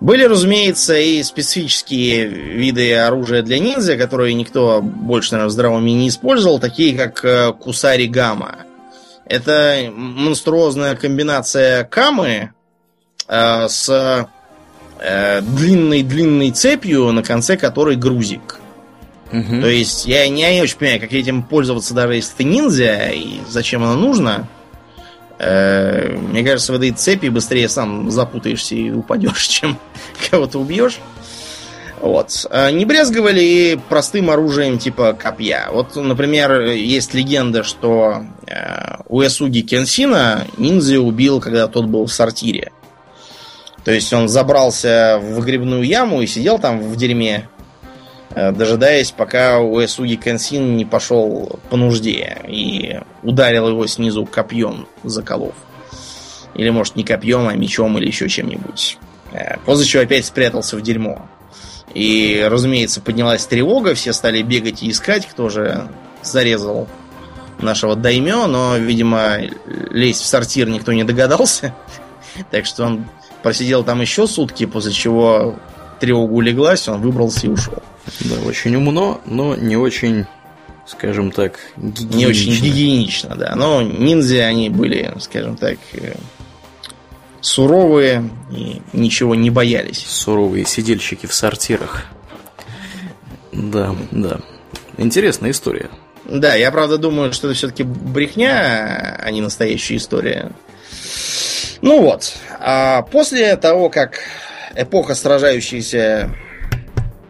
Были, разумеется, и специфические виды оружия для ниндзя, которые никто больше, наверное, в здравом уме не использовал, такие как кусаригама. Это монструозная комбинация камы с длинной-длинной цепью, на конце которой грузик. Угу. То есть я не очень понимаю, как этим пользоваться, даже если ты ниндзя, и зачем оно нужно. Мне кажется, в этой цепи быстрее сам запутаешься и упадешь, чем кого-то убьешь. Вот. Не брезговали и простым оружием типа копья. Вот, например, есть легенда, что Уэсуги Кенсина ниндзя убил, когда тот был в сортире. То есть он забрался в выгребную яму и сидел там в дерьме, дожидаясь, пока Уэсуги Кенсин не пошел по нужде, и ударил его снизу копьем, заколов. Или, может, не копьем, а мечом или еще чем-нибудь. После чего опять спрятался в дерьмо. И, разумеется, поднялась тревога, все стали бегать и искать, кто же зарезал нашего даймё, но, видимо, лезть в сортир никто не догадался. Так что он просидел там еще сутки, после чего тревога улеглась, он выбрался и ушел. Да, очень умно, но не очень, скажем так, гигиенично. Не очень гигиенично, да. Но ниндзя, они были, скажем так, суровые и ничего не боялись. Суровые сидельщики в сортирах. Да, да. Интересная история. Да, я, правда, думаю, что это все-таки брехня, а не настоящая история. Ну вот. А после того, как эпоха сражающейся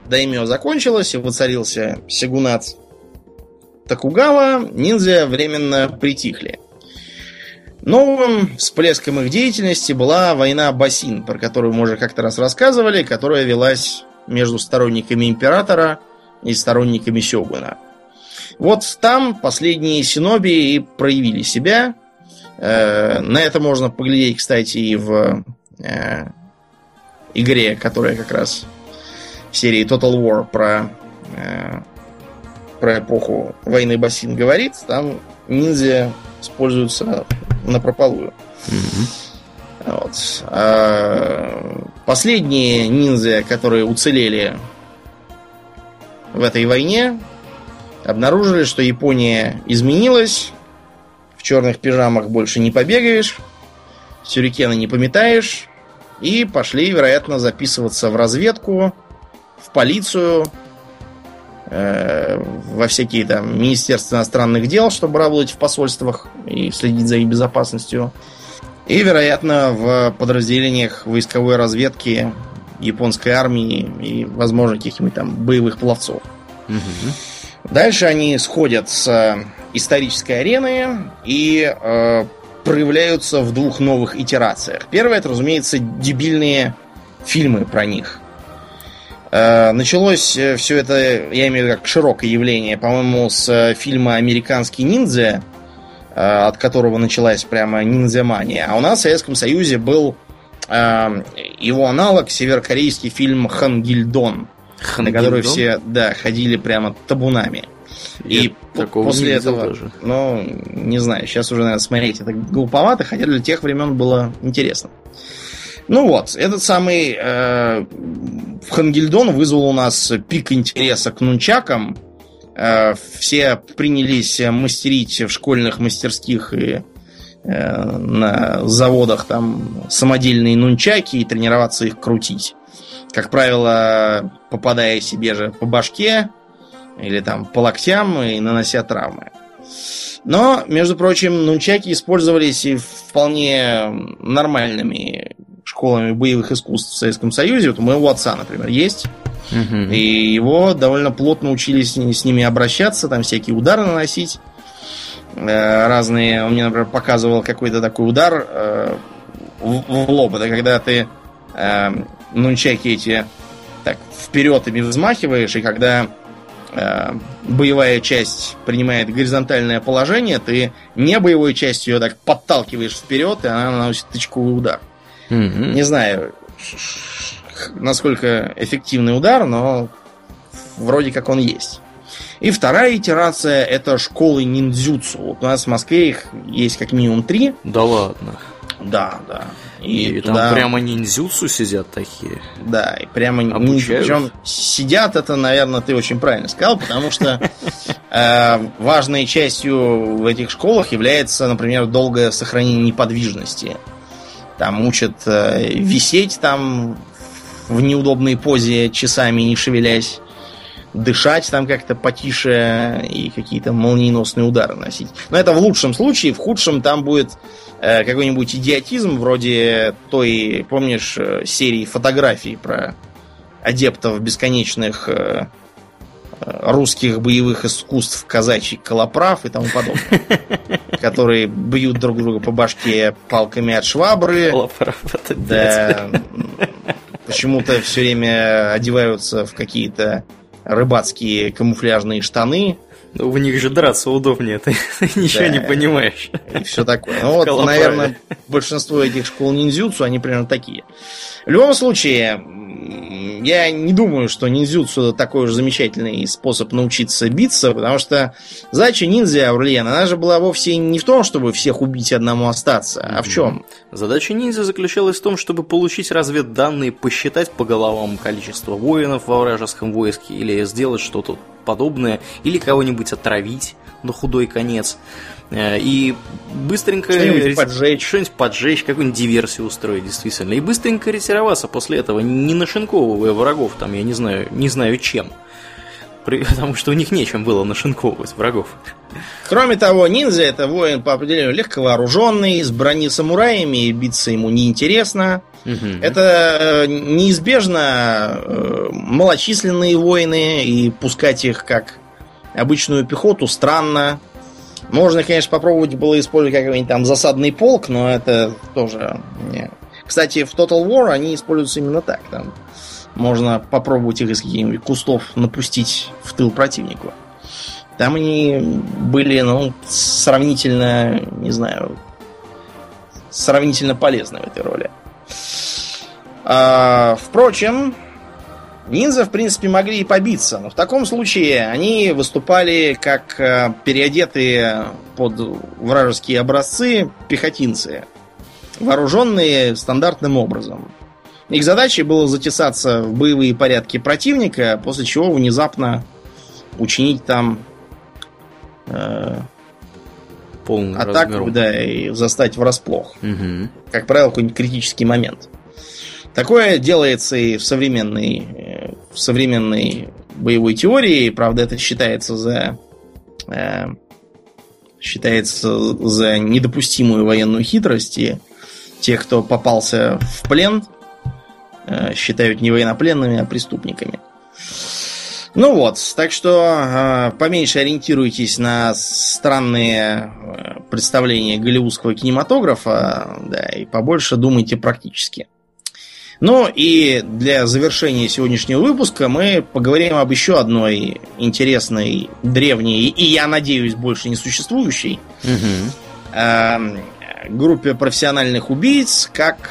даймё закончилась и воцарился сёгунат Токугава, ниндзя временно притихли. Новым всплеском их деятельности была война Босин, про которую мы уже как-то раз рассказывали, которая велась между сторонниками императора и сторонниками сёгуна. Вот там последние синоби и проявили себя. На это можно поглядеть, кстати, и в игре, которая как раз в серии Total War про эпоху войны Босин говорит, там ниндзя используются напропалую. Mm-hmm. Вот. Последние ниндзя, которые уцелели в этой войне, обнаружили, что Япония изменилась, в черных пижамах больше не побегаешь, сюрикены не пометаешь, и пошли, вероятно, записываться в разведку, в полицию, во всякие там министерства иностранных дел, чтобы работать в посольствах и следить за их безопасностью. И, вероятно, в подразделениях войсковой разведки японской армии и, возможно, каких-нибудь там боевых пловцов. Угу. Дальше они сходят с исторической арены и проявляются в двух новых итерациях. Первое, это, разумеется, дебильные фильмы про них. Началось все это, я имею в виду как широкое явление, по-моему, с фильма «Американский ниндзя», от которого началась прямо ниндзя-мания. А у нас в Советском Союзе был его аналог, северокорейский фильм «Хон Гиль Дон», на который все, да, ходили прямо табунами. И после этого, даже. Ну, не знаю, сейчас уже, наверное, смотреть это глуповато, хотя для тех времен было интересно. Ну вот, этот самый Хон Гиль Дон вызвал у нас пик интереса к нунчакам. Все принялись мастерить в школьных мастерских и на заводах там самодельные нунчаки и тренироваться их крутить. Как правило, попадая себе же по башке или там по локтям и нанося травмы. Но, между прочим, нунчаки использовались и вполне нормальными школами боевых искусств в Советском Союзе. Вот у моего отца, например, есть. Угу. И его довольно плотно учились с ними обращаться, там всякие удары наносить. Разные. Он мне, например, показывал какой-то такой удар в лоб. Это когда ты нунчаки эти так вперед ими взмахиваешь, и когда боевая часть принимает горизонтальное положение, ты не боевой частью ее так подталкиваешь вперед, и она наносит тычковый удар. Mm-hmm. Не знаю, насколько эффективный удар, но вроде как он есть. И вторая итерация — это школы ниндзюцу. Вот у нас в Москве их есть как минимум 3. Да ладно. Да, да. И туда... там прямо ниндзюцу сидят такие. Да, и прямо ниндзюцу. Причем сидят, это, наверное, ты очень правильно сказал, потому что важной частью в этих школах является, например, долгое сохранение неподвижности. Там учат висеть там в неудобной позе часами, не шевелясь, дышать там как-то потише и какие-то молниеносные удары носить. Но это в лучшем случае, в худшем там будет какой-нибудь идиотизм вроде той, помнишь, серии фотографий про адептов бесконечных русских боевых искусств, казачьих колоправ и тому подобное, которые бьют друг друга по башке палками от швабры. Колоправ, это да. Почему-то все время одеваются в какие-то рыбацкие камуфляжные штаны. Ну, в них же драться удобнее, ты ничего не понимаешь. И все такое. Ну вот, наверное, большинство этих школ ниндзюцу, они примерно такие. В любом случае, я не думаю, что ниндзюцу такой уж замечательный способ научиться биться, потому что задача ниндзя, Аурлиен, она же была вовсе не в том, чтобы всех убить и одному остаться, а в чем? Задача ниндзя заключалась в том, чтобы получить разведданные, посчитать по головам количество воинов во вражеском войске или сделать что-то подобное, или кого-нибудь отравить на худой конец, и быстренько... Что-нибудь поджечь, какую-нибудь диверсию устроить, действительно, и быстренько ретироваться после этого, не нашинковывая врагов, там, я не знаю чем, потому что у них нечем было нашинковывать врагов. Кроме того, ниндзя — это воин по определению легковооруженный, с бронесамураями, и биться ему неинтересно. Угу. Это неизбежно малочисленные воины, и пускать их как обычную пехоту странно. Можно, конечно, попробовать было использовать какой-нибудь там засадный полк, но это тоже... Нет. Кстати, в Total War они используются именно так. Там можно попробовать их из каких-нибудь кустов напустить в тыл противнику. Там они были, ну, сравнительно, не знаю, сравнительно полезны в этой роли. Впрочем, ниндзя, в принципе, могли и побиться, но в таком случае они выступали как переодетые под вражеские образцы пехотинцы, вооруженные стандартным образом. Их задачей было затесаться в боевые порядки противника, после чего внезапно учинить там полную атаку, да, и застать врасплох. Угу. Как правило, какой-нибудь критический момент. Такое делается и в современной боевой теории. Правда, это считается за недопустимую военную хитрость. И те, кто попался в плен, считают не военнопленными, а преступниками. Ну вот, так что поменьше ориентируйтесь на странные представления голливудского кинематографа, да, и побольше думайте практически. Ну и для завершения сегодняшнего выпуска мы поговорим об еще одной интересной, древней и, я надеюсь, больше не существующей группе профессиональных убийц, как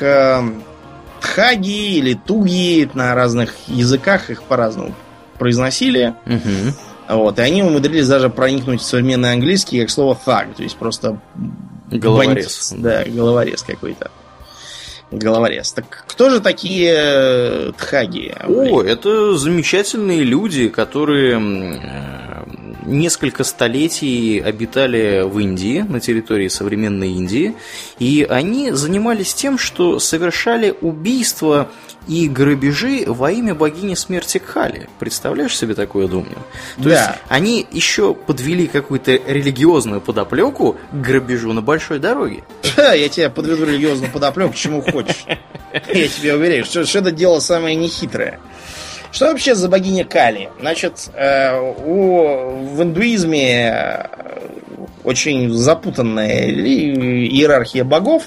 тхаги или туги, на разных языках их по-разному произносили. Вот, и они умудрились даже проникнуть в современный английский как слово thug, то есть просто головорез. Да, головорез какой-то. Головорез. Так кто же такие тхаги? О, это замечательные люди, которые несколько столетий обитали в Индии, на территории современной Индии, и они занимались тем, что совершали убийства и грабежи во имя богини смерти Кали. Представляешь себе такое, думаю? То есть они еще подвели какую-то религиозную подоплеку к грабежу на большой дороге. Я тебя подведу религиозную подоплеку, к чему хочешь. Я тебе уверяю, что это дело самое нехитрое. Что вообще за богиня Кали? Значит, в индуизме очень запутанная иерархия богов.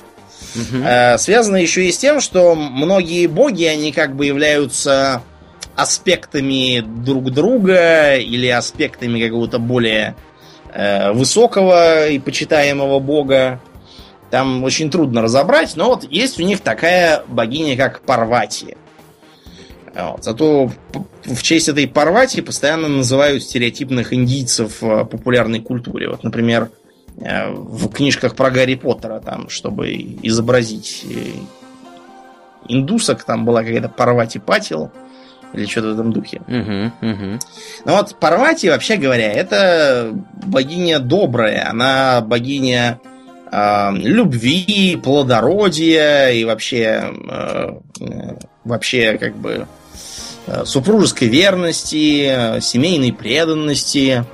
Связано еще и с тем, что многие боги, они как бы являются аспектами друг друга или аспектами какого-то более высокого и почитаемого бога. Там очень трудно разобрать, но вот есть у них такая богиня, как Парвати. Вот. Зато в честь этой Парвати постоянно называют стереотипных индийцев в популярной культуре. Вот, например, в книжках про Гарри Поттера, там, чтобы изобразить индусок, там была какая-то Парвати Патил или что-то в этом духе. Но вот Парвати, вообще говоря, это богиня добрая. Она богиня любви, плодородия и вообще как бы супружеской верности, семейной преданности,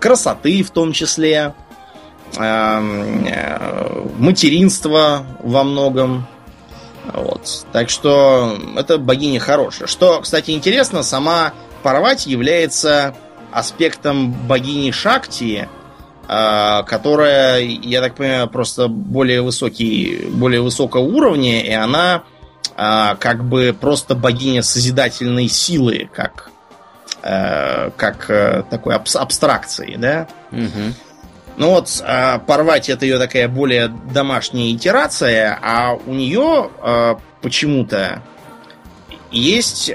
красоты в том числе, материнства во многом. Вот. Так что это богиня хорошая. Что, кстати, интересно, сама Парвати является аспектом богини Шакти, которая, я так понимаю, просто более высокого уровня, и она как бы просто богиня созидательной силы, как такой абстракции, да? Ну вот, Парвати — это ее такая более домашняя итерация, а у нее почему-то есть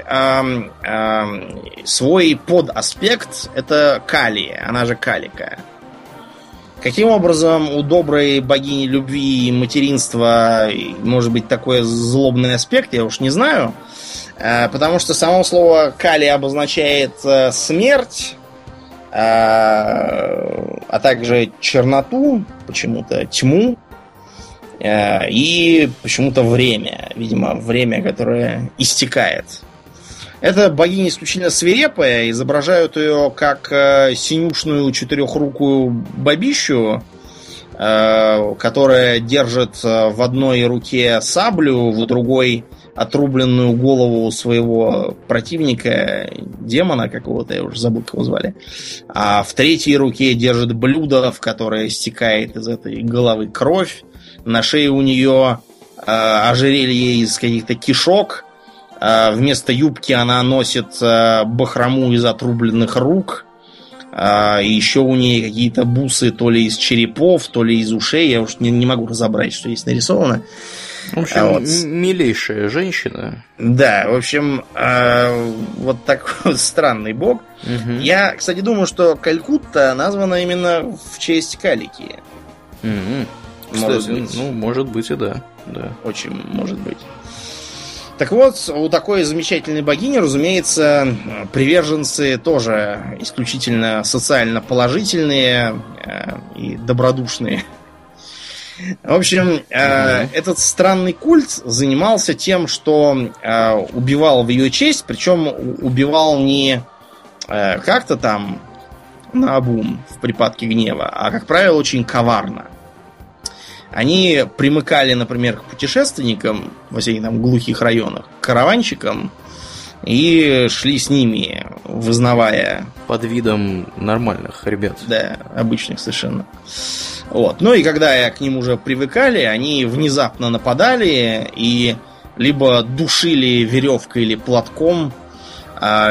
свой подаспект, это Кали, она же Калика. Каким образом у доброй богини любви и материнства может быть такой злобный аспект, я уж не знаю, потому что само слово Кали обозначает смерть, а также черноту, почему-то тьму и почему-то время. Видимо, время, которое истекает. Эта богиня исключительно свирепая. Изображают ее как синюшную четырехрукую бабищу, которая держит в одной руке саблю, в другой отрубленную голову своего противника, демона какого-то, я уже забыл, как его звали. А в третьей руке держит блюдо, в которое стекает из этой головы кровь. На шее у нее ожерелье из каких-то кишок. Вместо юбки она носит бахрому из отрубленных рук. И еще у нее какие-то бусы то ли из черепов, то ли из ушей. Я уж не могу разобрать, что здесь нарисовано. В общем, вот. Милейшая женщина. Да, в общем, вот такой вот странный бог. Я, кстати, думаю, что Калькутта названа именно в честь Калики. Может быть. Ну, может быть и да. Очень может быть. Так вот, у такой замечательной богини, разумеется, приверженцы тоже исключительно социально положительные и добродушные. В общем, этот странный культ занимался тем, что убивал в ее честь, причем убивал не как-то там наобум в припадке гнева, а, как правило, очень коварно. Они примыкали, например, к путешественникам во всяких там глухих районах, к караванщикам, и шли с ними, вызнавая... Под видом нормальных ребят. Да, обычных совершенно. Вот. Ну и когда к ним уже привыкали, они внезапно нападали и либо душили веревкой или платком,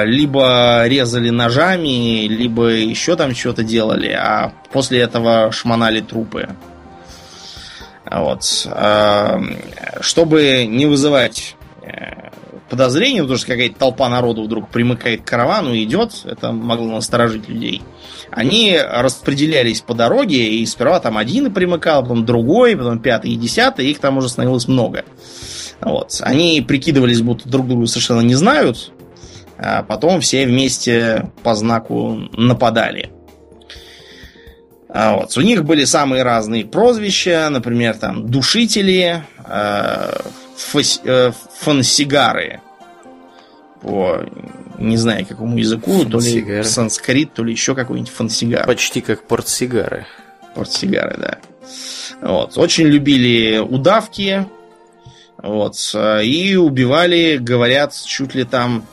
либо резали ножами, либо еще там что-то делали, а после этого шмонали трупы. Вот. Чтобы не вызывать подозрений, потому что какая-то толпа народу вдруг примыкает к каравану и идет, это могло насторожить людей. Они распределялись по дороге, и сперва там один примыкал, потом другой, потом пятый и десятый, их там уже становилось много. Вот. Они прикидывались, будто друг друга совершенно не знают, а потом все вместе по знаку нападали. Вот. У них были самые разные прозвища, например, там душители, фансигары. По не знаю какому языку, фансигары. То ли санскрит, то ли еще какой-нибудь фансигар. Почти как портсигары. Портсигары, да. Вот. Очень любили удавки. Вот. И убивали, говорят, чуть ли там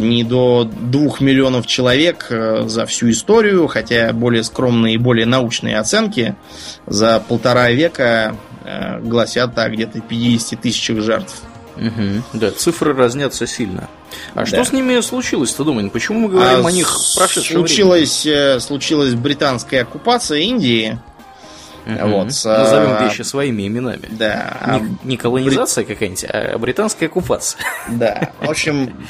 не до 2 миллионов человек за всю историю, хотя более скромные и более научные оценки за 1,5 века гласят о где-то 50 000 жертв. Угу. Да, цифры разнятся сильно. А да. Что с ними случилось-то, Думань? Почему мы говорим о них в прошедшем времени? Случилась британская оккупация Индии. Угу. Вот. Назовем вещи своими именами. Да. Не колонизация какая-нибудь, а британская оккупация. Да, в общем...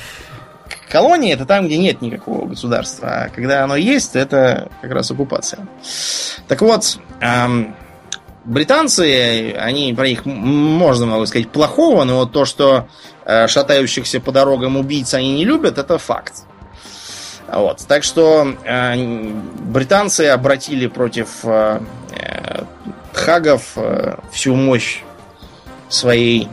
Колония — это там, где нет никакого государства, а когда оно есть, это как раз оккупация. Так вот, британцы, они про них можно, могу сказать, плохого, но вот то, что шатающихся по дорогам убийц они не любят, это факт. Вот. Так что британцы обратили против хагов всю мощь своей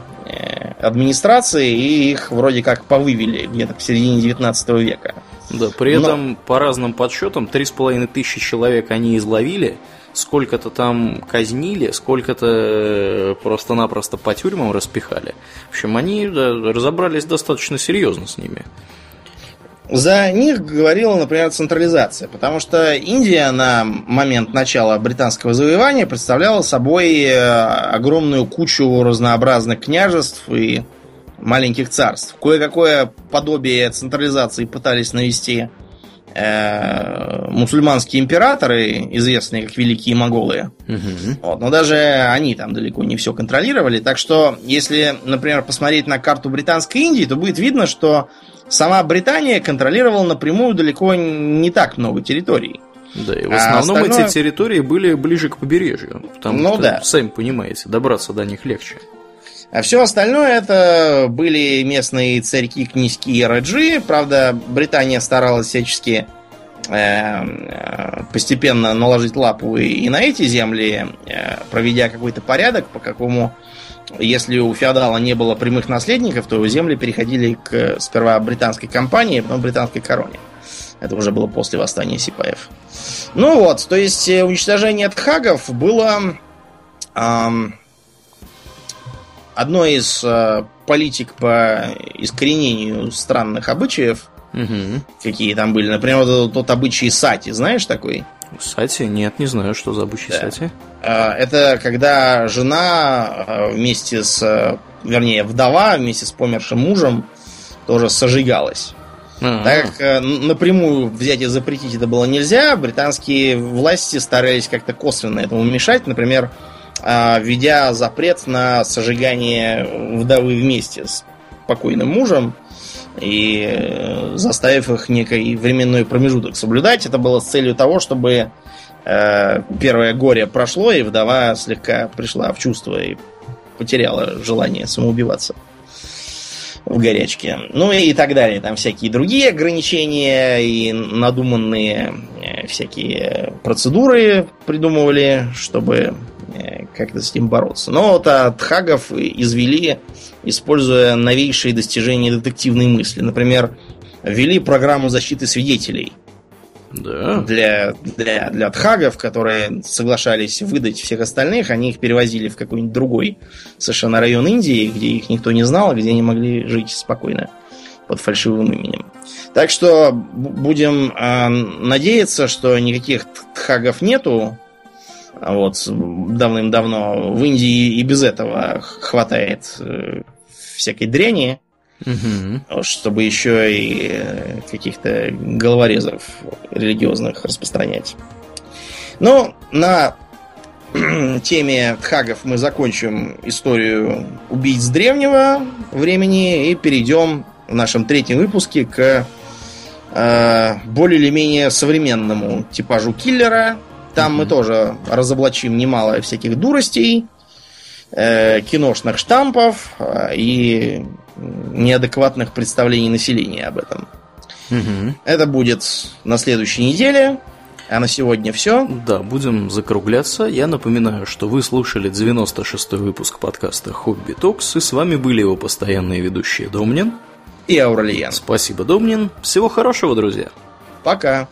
администрации, и их вроде как повывели где-то в середине 19 века. Да, при этом, по разным подсчетам, 3500 человек они изловили, сколько-то там казнили, сколько-то просто-напросто по тюрьмам распихали. В общем, они разобрались достаточно серьезно с ними. За них говорила, например, централизация, потому что Индия на момент начала британского завоевания представляла собой огромную кучу разнообразных княжеств и маленьких царств. Кое-какое подобие централизации пытались навести мусульманские императоры, известные как Великие Моголы. Угу. Вот, но даже они там далеко не все контролировали. Так что, если, например, посмотреть на карту британской Индии, то будет видно, что сама Британия контролировала напрямую далеко не так много территорий. Да, и в основном эти территории были ближе к побережью. Потому что, да, сами понимаете, добраться до них легче. А все остальное — это были местные царьки, князьки и раджи. Правда, Британия старалась всячески постепенно наложить лапу и на эти земли, проведя какой-то порядок, по какому... Если у феодала не было прямых наследников, то земли переходили к сперва британской компании, потом британской короне. Это уже было после восстания Сипаев. Ну вот, то есть уничтожение тхагов было одной из политик по искоренению странных обычаев, угу, какие там были. Например, вот тот обычай Сати, знаешь такой? Сати? Нет, не знаю, что за обычай Сати. Это когда жена вместе с... Вернее, вдова вместе с помершим мужем тоже сожигалась. Так как напрямую взять и запретить это было нельзя, британские власти старались как-то косвенно этому мешать. Например, введя запрет на сожигание вдовы вместе с покойным мужем и заставив их некий временной промежуток соблюдать. Это было с целью того, чтобы первое горе прошло, и вдова слегка пришла в чувство и потеряла желание самоубиваться. в горячке. Ну и так далее. Там всякие другие ограничения и надуманные всякие процедуры придумывали, чтобы как-то с ним бороться. Но вот от хагов извели, используя новейшие достижения детективной мысли. Например, ввели программу защиты свидетелей. Да. Для тхагов, которые соглашались выдать всех остальных, они их перевозили в какой-нибудь другой совершенно район Индии, где их никто не знал, где они могли жить спокойно под фальшивым именем. Так что будем надеяться, что никаких тхагов нету. Вот, давным-давно в Индии и без этого хватает всякой дряни. Угу. Чтобы еще и каких-то головорезов религиозных распространять. Ну, на теме тхагов мы закончим историю убийц древнего времени и перейдем в нашем третьем выпуске к более или менее современному типажу киллера. Там мы тоже разоблачим немало всяких дуростей, киношных штампов и неадекватных представлений населения об этом. Угу. Это будет на следующей неделе, а на сегодня все. Да, будем закругляться. Я напоминаю, что вы слушали 96-й выпуск подкаста «Хобби Токс», и с вами были его постоянные ведущие Домнин и Аурельян. Спасибо, Домнин. Всего хорошего, друзья. Пока.